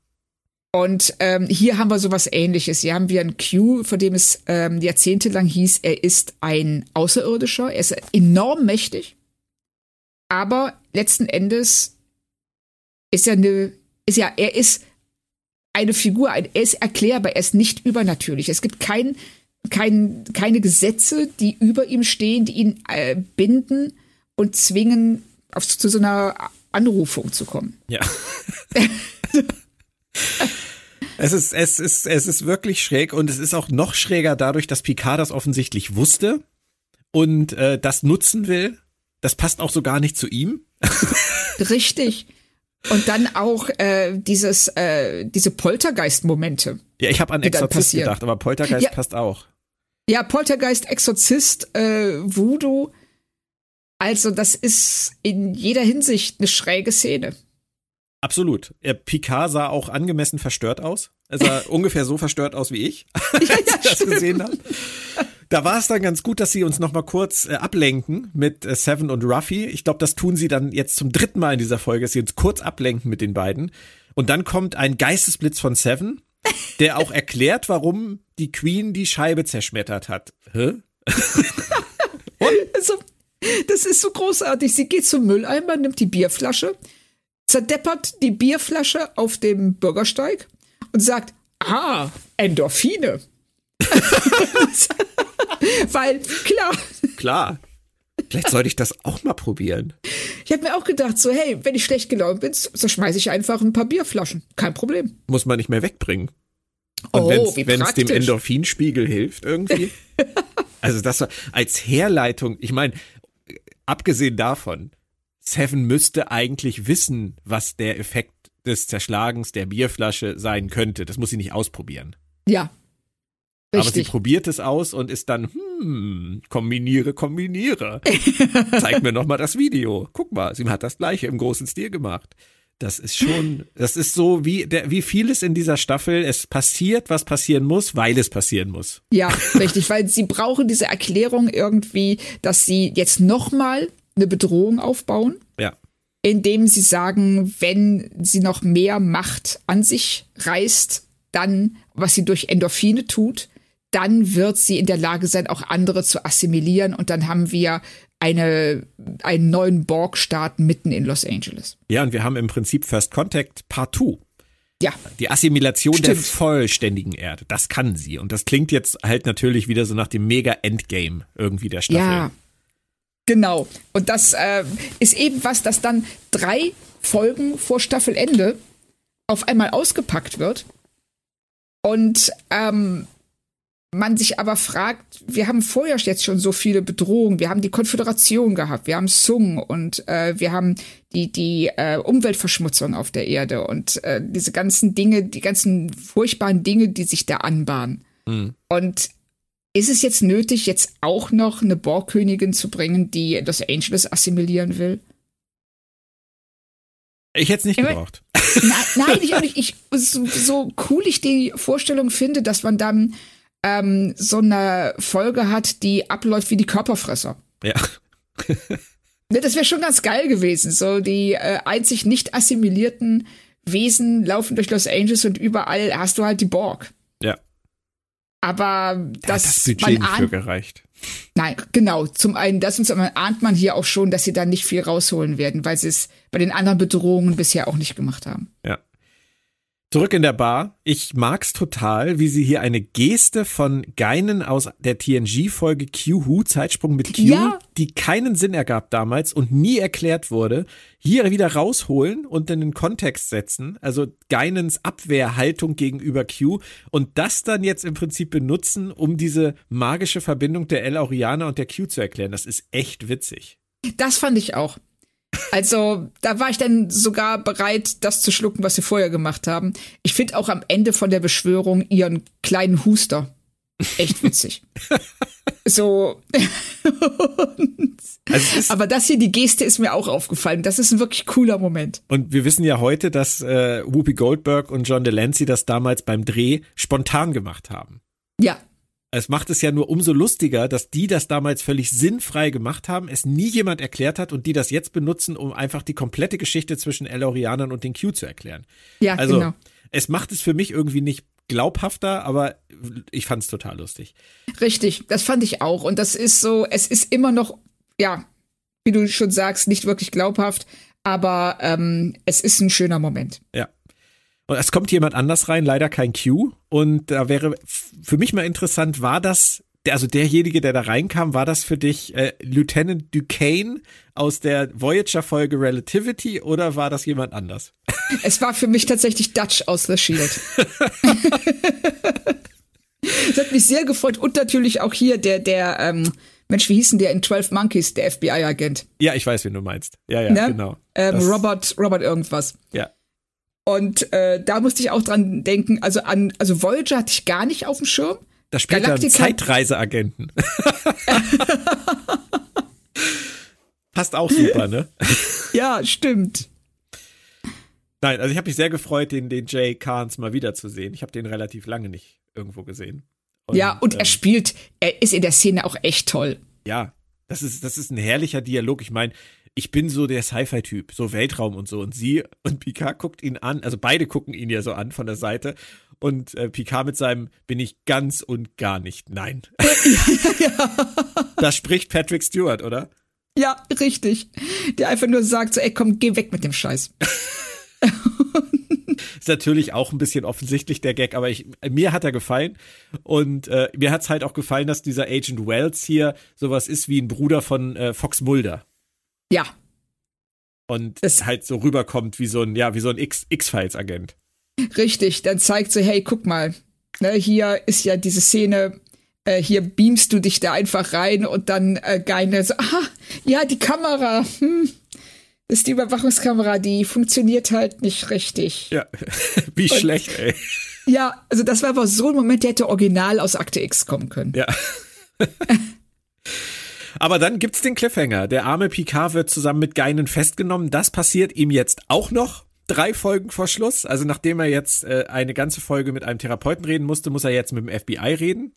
Und hier haben wir sowas Ähnliches. Hier haben wir einen Q, von dem es jahrzehntelang hieß, er ist ein Außerirdischer. Er ist enorm mächtig, aber letzten Endes er ist eine Figur, er ist erklärbar, er ist nicht übernatürlich. Es gibt keine Gesetze, die über ihm stehen, die ihn binden und zwingen, zu so einer Anrufung zu kommen. Ja. Es ist wirklich schräg, und es ist auch noch schräger dadurch, dass Picard das offensichtlich wusste und das nutzen will. Das passt auch so gar nicht zu ihm. Richtig. Und dann auch diese Poltergeist-Momente. Ja, ich habe an Exorzist gedacht, aber Poltergeist passt auch. Ja, Poltergeist, Exorzist, Voodoo. Also das ist in jeder Hinsicht eine schräge Szene. Absolut. Picard sah auch angemessen verstört aus. Er sah ungefähr so verstört aus wie ich, als ich das gesehen habe. Da war es dann ganz gut, dass sie uns noch mal kurz ablenken mit Seven und Ruffy. Ich glaube, das tun sie dann jetzt zum dritten Mal in dieser Folge, dass sie uns kurz ablenken mit den beiden. Und dann kommt ein Geistesblitz von Seven, der auch erklärt, warum die Queen die Scheibe zerschmettert hat. Hä? Also, Das ist so großartig. Sie geht zum Mülleimer, nimmt die Bierflasche, zerdeppert die Bierflasche auf dem Bürgersteig und sagt, ah, Endorphine. Weil, klar. Vielleicht sollte ich das auch mal probieren. Ich habe mir auch gedacht, so, hey, wenn ich schlecht gelaunt bin, so schmeiße ich einfach ein paar Bierflaschen. Kein Problem. Muss man nicht mehr wegbringen. Und wenn es dem Endorphinspiegel hilft irgendwie. Also das war als Herleitung, ich meine, abgesehen davon, Seven müsste eigentlich wissen, was der Effekt des Zerschlagens der Bierflasche sein könnte. Das muss sie nicht ausprobieren. Ja. Richtig. Aber sie probiert es aus und ist dann, kombiniere. Zeig mir nochmal das Video. Guck mal, sie hat das Gleiche im großen Stil gemacht. Das ist schon, das ist so wie vieles in dieser Staffel. Es passiert, was passieren muss, weil es passieren muss. Ja, richtig, weil sie brauchen diese Erklärung irgendwie, dass sie jetzt nochmal eine Bedrohung aufbauen. Ja. Indem sie sagen, wenn sie noch mehr Macht an sich reißt, dann, was sie durch Endorphine tut, dann wird sie in der Lage sein, auch andere zu assimilieren. Und dann haben wir einen neuen Borg-Staat mitten in Los Angeles. Ja, und wir haben im Prinzip First Contact Part 2. Ja. Die Assimilation der vollständigen Erde. Das kann sie. Und das klingt jetzt halt natürlich wieder so nach dem Mega-Endgame irgendwie der Staffel. Ja, genau. Und das ist eben was, das dann 3 Folgen vor Staffelende auf einmal ausgepackt wird. Und man sich aber fragt, wir haben vorher jetzt schon so viele Bedrohungen. Wir haben die Konföderation gehabt, wir haben Sung und wir haben die Umweltverschmutzung auf der Erde und diese ganzen Dinge, die ganzen furchtbaren Dinge, die sich da anbahnen. Mhm. Und ist es jetzt nötig, jetzt auch noch eine Borgkönigin zu bringen, die Los Angeles assimilieren will? Ich hätte es nicht gebraucht. Nein, ich auch nicht. So cool ich die Vorstellung finde, dass man dann so eine Folge hat, die abläuft wie die Körperfresser. Ja. Das wäre schon ganz geil gewesen. So die einzig nicht assimilierten Wesen laufen durch Los Angeles und überall hast du halt die Borg. Ja. Aber das Budget nicht für gereicht. Nein, genau. Zum einen das und zum anderen ahnt man hier auch schon, dass sie da nicht viel rausholen werden, weil sie es bei den anderen Bedrohungen bisher auch nicht gemacht haben. Ja. Zurück in der Bar. Ich mag's total, wie sie hier eine Geste von Guinan aus der TNG-Folge Q-Hu, Zeitsprung mit Q, ja, die keinen Sinn ergab damals und nie erklärt wurde, hier wieder rausholen und in den Kontext setzen. Also Guinans Abwehrhaltung gegenüber Q und das dann jetzt im Prinzip benutzen, um diese magische Verbindung der El Orianer und der Q zu erklären. Das ist echt witzig. Das fand ich auch. Also, da war ich dann sogar bereit, das zu schlucken, was sie vorher gemacht haben. Ich finde auch am Ende von der Beschwörung ihren kleinen Huster echt witzig. So. Aber das hier, die Geste ist mir auch aufgefallen. Das ist ein wirklich cooler Moment. Und wir wissen ja heute, dass Whoopi Goldberg und John DeLancey das damals beim Dreh spontan gemacht haben. Ja. Es macht es ja nur umso lustiger, dass die das damals völlig sinnfrei gemacht haben, es nie jemand erklärt hat und die das jetzt benutzen, um einfach die komplette Geschichte zwischen El Orianern und den Q zu erklären. Ja, also, genau. Es macht es für mich irgendwie nicht glaubhafter, aber ich fand es total lustig. Richtig, das fand ich auch. Und das ist so, es ist immer noch, ja, wie du schon sagst, nicht wirklich glaubhaft, aber es ist ein schöner Moment. Ja. Und es kommt jemand anders rein, leider kein Q. Und da wäre für mich mal interessant, war das, also derjenige, der da reinkam, war das für dich Lieutenant Duquesne aus der Voyager-Folge Relativity oder war das jemand anders? Es war für mich tatsächlich Dutch aus The Shield. Das hat mich sehr gefreut. Und natürlich auch hier der Mensch, wie hieß denn der in 12 Monkeys, der FBI-Agent? Ja, ich weiß, wen du meinst. Ja, ne? Genau. Robert irgendwas. Ja. Und da musste ich auch dran denken, also Voyager hatte ich gar nicht auf dem Schirm. Da spielt er einen Zeitreiseagenten. Passt auch super, ne? Ja, stimmt. Nein, also ich habe mich sehr gefreut, den Jay Karnes mal wiederzusehen. Ich habe den relativ lange nicht irgendwo gesehen. Und, ja, und er ist in der Szene auch echt toll. Ja, das ist ein herrlicher Dialog. Ich meine, ich bin so der Sci-Fi-Typ, so Weltraum und so. Und sie und Picard guckt ihn an, also beide gucken ihn ja so an von der Seite. Und Picard mit seinem bin ich ganz und gar nicht, nein. Ja. Da spricht Patrick Stewart, oder? Ja, richtig. Der einfach nur sagt so, ey, komm, geh weg mit dem Scheiß. Ist natürlich auch ein bisschen offensichtlich der Gag, aber mir hat er gefallen. Und mir hat es halt auch gefallen, dass dieser Agent Wells hier sowas ist wie ein Bruder von Fox Mulder. Ja. Und es halt so rüberkommt wie so ein, ja, wie so ein X-Files-Agent. Richtig, dann zeigt so, hey, guck mal, ne, hier ist ja diese Szene, hier beamst du dich da einfach rein und dann Geine so, aha, ja, die Kamera, das ist die Überwachungskamera, die funktioniert halt nicht richtig. Ja, wie und, schlecht, ey. Ja, also das war aber so ein Moment, der hätte original aus Akte X kommen können. Ja. Aber dann gibt's den Cliffhanger. Der arme Picard wird zusammen mit Geinen festgenommen. Das passiert ihm jetzt auch noch. 3 Folgen vor Schluss. Also nachdem er jetzt eine ganze Folge mit einem Therapeuten reden musste, muss er jetzt mit dem FBI reden.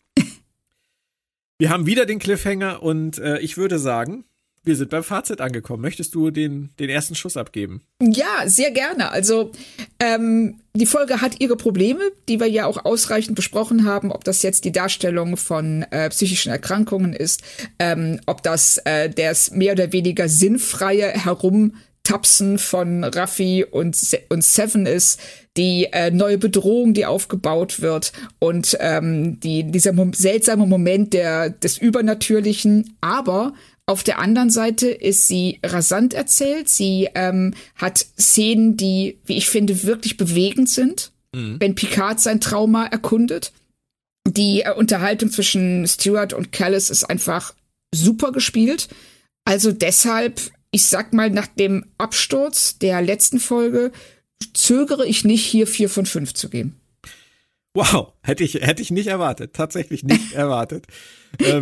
Wir haben wieder den Cliffhanger und ich würde sagen, wir sind beim Fazit angekommen. Möchtest du den ersten Schuss abgeben? Ja, sehr gerne. Also die Folge hat ihre Probleme, die wir ja auch ausreichend besprochen haben, ob das jetzt die Darstellung von psychischen Erkrankungen ist, ob das das mehr oder weniger sinnfreie Herumtapsen von Raffi und Seven ist, die neue Bedrohung, die aufgebaut wird und dieser seltsame Moment des Übernatürlichen. Aber auf der anderen Seite ist sie rasant erzählt. Sie hat Szenen, die, wie ich finde, wirklich bewegend sind, wenn Picard sein Trauma erkundet. Die Unterhaltung zwischen Stewart und Callis ist einfach super gespielt. Also deshalb, ich sag mal, nach dem Absturz der letzten Folge zögere ich nicht, hier 4 von 5 zu geben. Wow, hätte ich nicht erwartet. Tatsächlich nicht erwartet.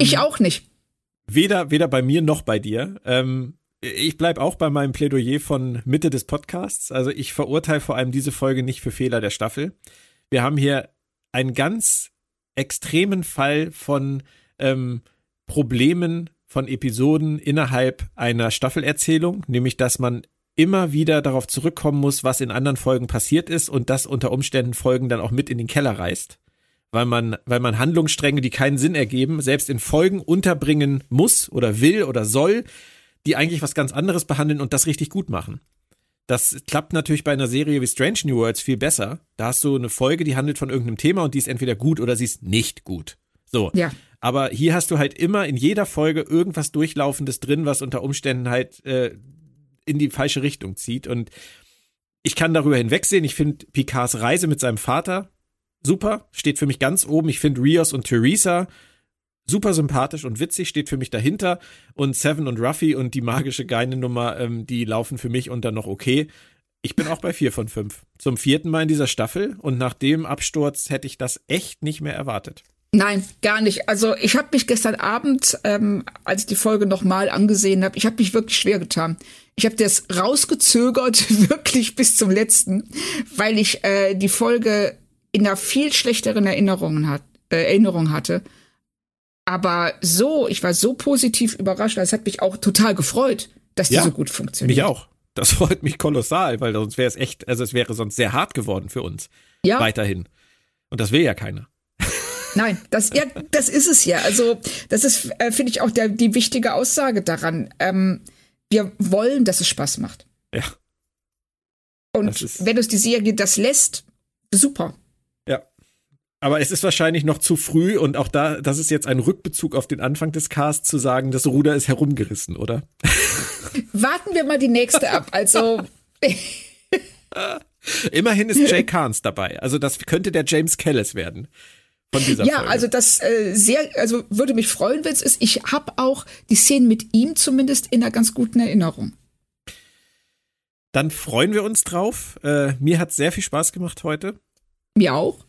Ich auch nicht. Weder bei mir noch bei dir. Ich bleib auch bei meinem Plädoyer von Mitte des Podcasts. Also ich verurteile vor allem diese Folge nicht für Fehler der Staffel. Wir haben hier einen ganz extremen Fall von Problemen von Episoden innerhalb einer Staffelerzählung. Nämlich, dass man immer wieder darauf zurückkommen muss, was in anderen Folgen passiert ist und das unter Umständen Folgen dann auch mit in den Keller reißt. Weil man Handlungsstränge, die keinen Sinn ergeben, selbst in Folgen unterbringen muss oder will oder soll, die eigentlich was ganz anderes behandeln und das richtig gut machen. Das klappt natürlich bei einer Serie wie Strange New Worlds viel besser. Da hast du eine Folge, die handelt von irgendeinem Thema und die ist entweder gut oder sie ist nicht gut. So. Ja. Aber hier hast du halt immer in jeder Folge irgendwas Durchlaufendes drin, was unter Umständen halt in die falsche Richtung zieht. Und ich kann darüber hinwegsehen. Ich finde Picards Reise mit seinem Vater super, steht für mich ganz oben. Ich finde Rios und Theresa super sympathisch und witzig, steht für mich dahinter. Und Seven und Ruffy und die magische Geine-Nummer, die laufen für mich unter noch okay. Ich bin auch bei 4 von 5. Zum 4. Mal in dieser Staffel. Und nach dem Absturz hätte ich das echt nicht mehr erwartet. Nein, gar nicht. Also ich habe mich gestern Abend, als ich die Folge nochmal angesehen habe, ich habe mich wirklich schwer getan. Ich habe das rausgezögert, wirklich bis zum Letzten, weil ich die Folge in einer viel schlechteren Erinnerung hatte. Aber so, ich war so positiv überrascht, das hat mich auch total gefreut, dass die so gut funktioniert. Mich auch. Das freut mich kolossal, weil sonst wäre es echt, also es wäre sonst sehr hart geworden für uns. Ja. Weiterhin. Und das will ja keiner. Nein, das ist es ja. Also das ist, finde ich, auch die wichtige Aussage daran. Wir wollen, dass es Spaß macht. Ja. Und wenn uns die Serie das lässt, super. Aber es ist wahrscheinlich noch zu früh und auch da, das ist jetzt ein Rückbezug auf den Anfang des Casts, zu sagen, das Ruder ist herumgerissen, oder? Warten wir mal die nächste ab, also. Immerhin ist Jay Karnes dabei, also das könnte der James Callis werden von dieser Folge. Also das würde mich freuen, wenn es ist. Ich habe auch die Szenen mit ihm zumindest in einer ganz guten Erinnerung. Dann freuen wir uns drauf. Mir hat es sehr viel Spaß gemacht heute. Mir auch.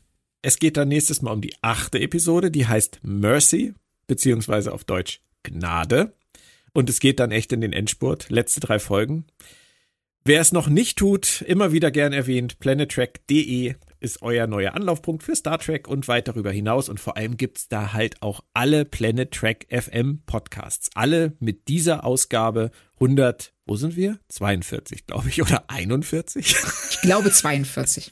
Es geht dann nächstes Mal um die 8. Episode, die heißt Mercy, beziehungsweise auf Deutsch Gnade. Und es geht dann echt in den Endspurt, letzte 3 Folgen. Wer es noch nicht tut, immer wieder gern erwähnt, PlanetTrek.de ist euer neuer Anlaufpunkt für Star Trek und weit darüber hinaus. Und vor allem gibt es da halt auch alle PlanetTrek FM Podcasts. Alle mit dieser Ausgabe 100, wo sind wir? 42, glaube ich, oder 41? Ich glaube 42.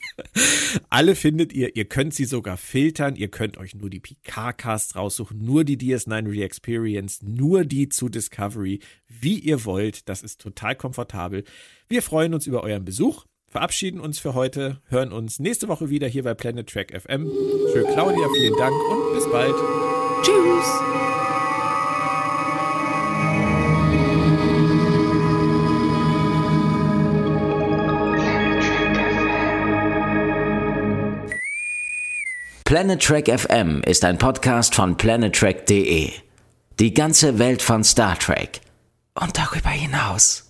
Alle findet ihr. Ihr könnt sie sogar filtern. Ihr könnt euch nur die Picard-Casts raussuchen, nur die DS9 Re-Experience, nur die zu Discovery, wie ihr wollt. Das ist total komfortabel. Wir freuen uns über euren Besuch. Verabschieden uns für heute, hören uns nächste Woche wieder hier bei Planet Trek FM. Für Claudia, vielen Dank und bis bald. Tschüss. Planet Trek FM ist ein Podcast von PlanetTrek.de. Die ganze Welt von Star Trek und darüber hinaus.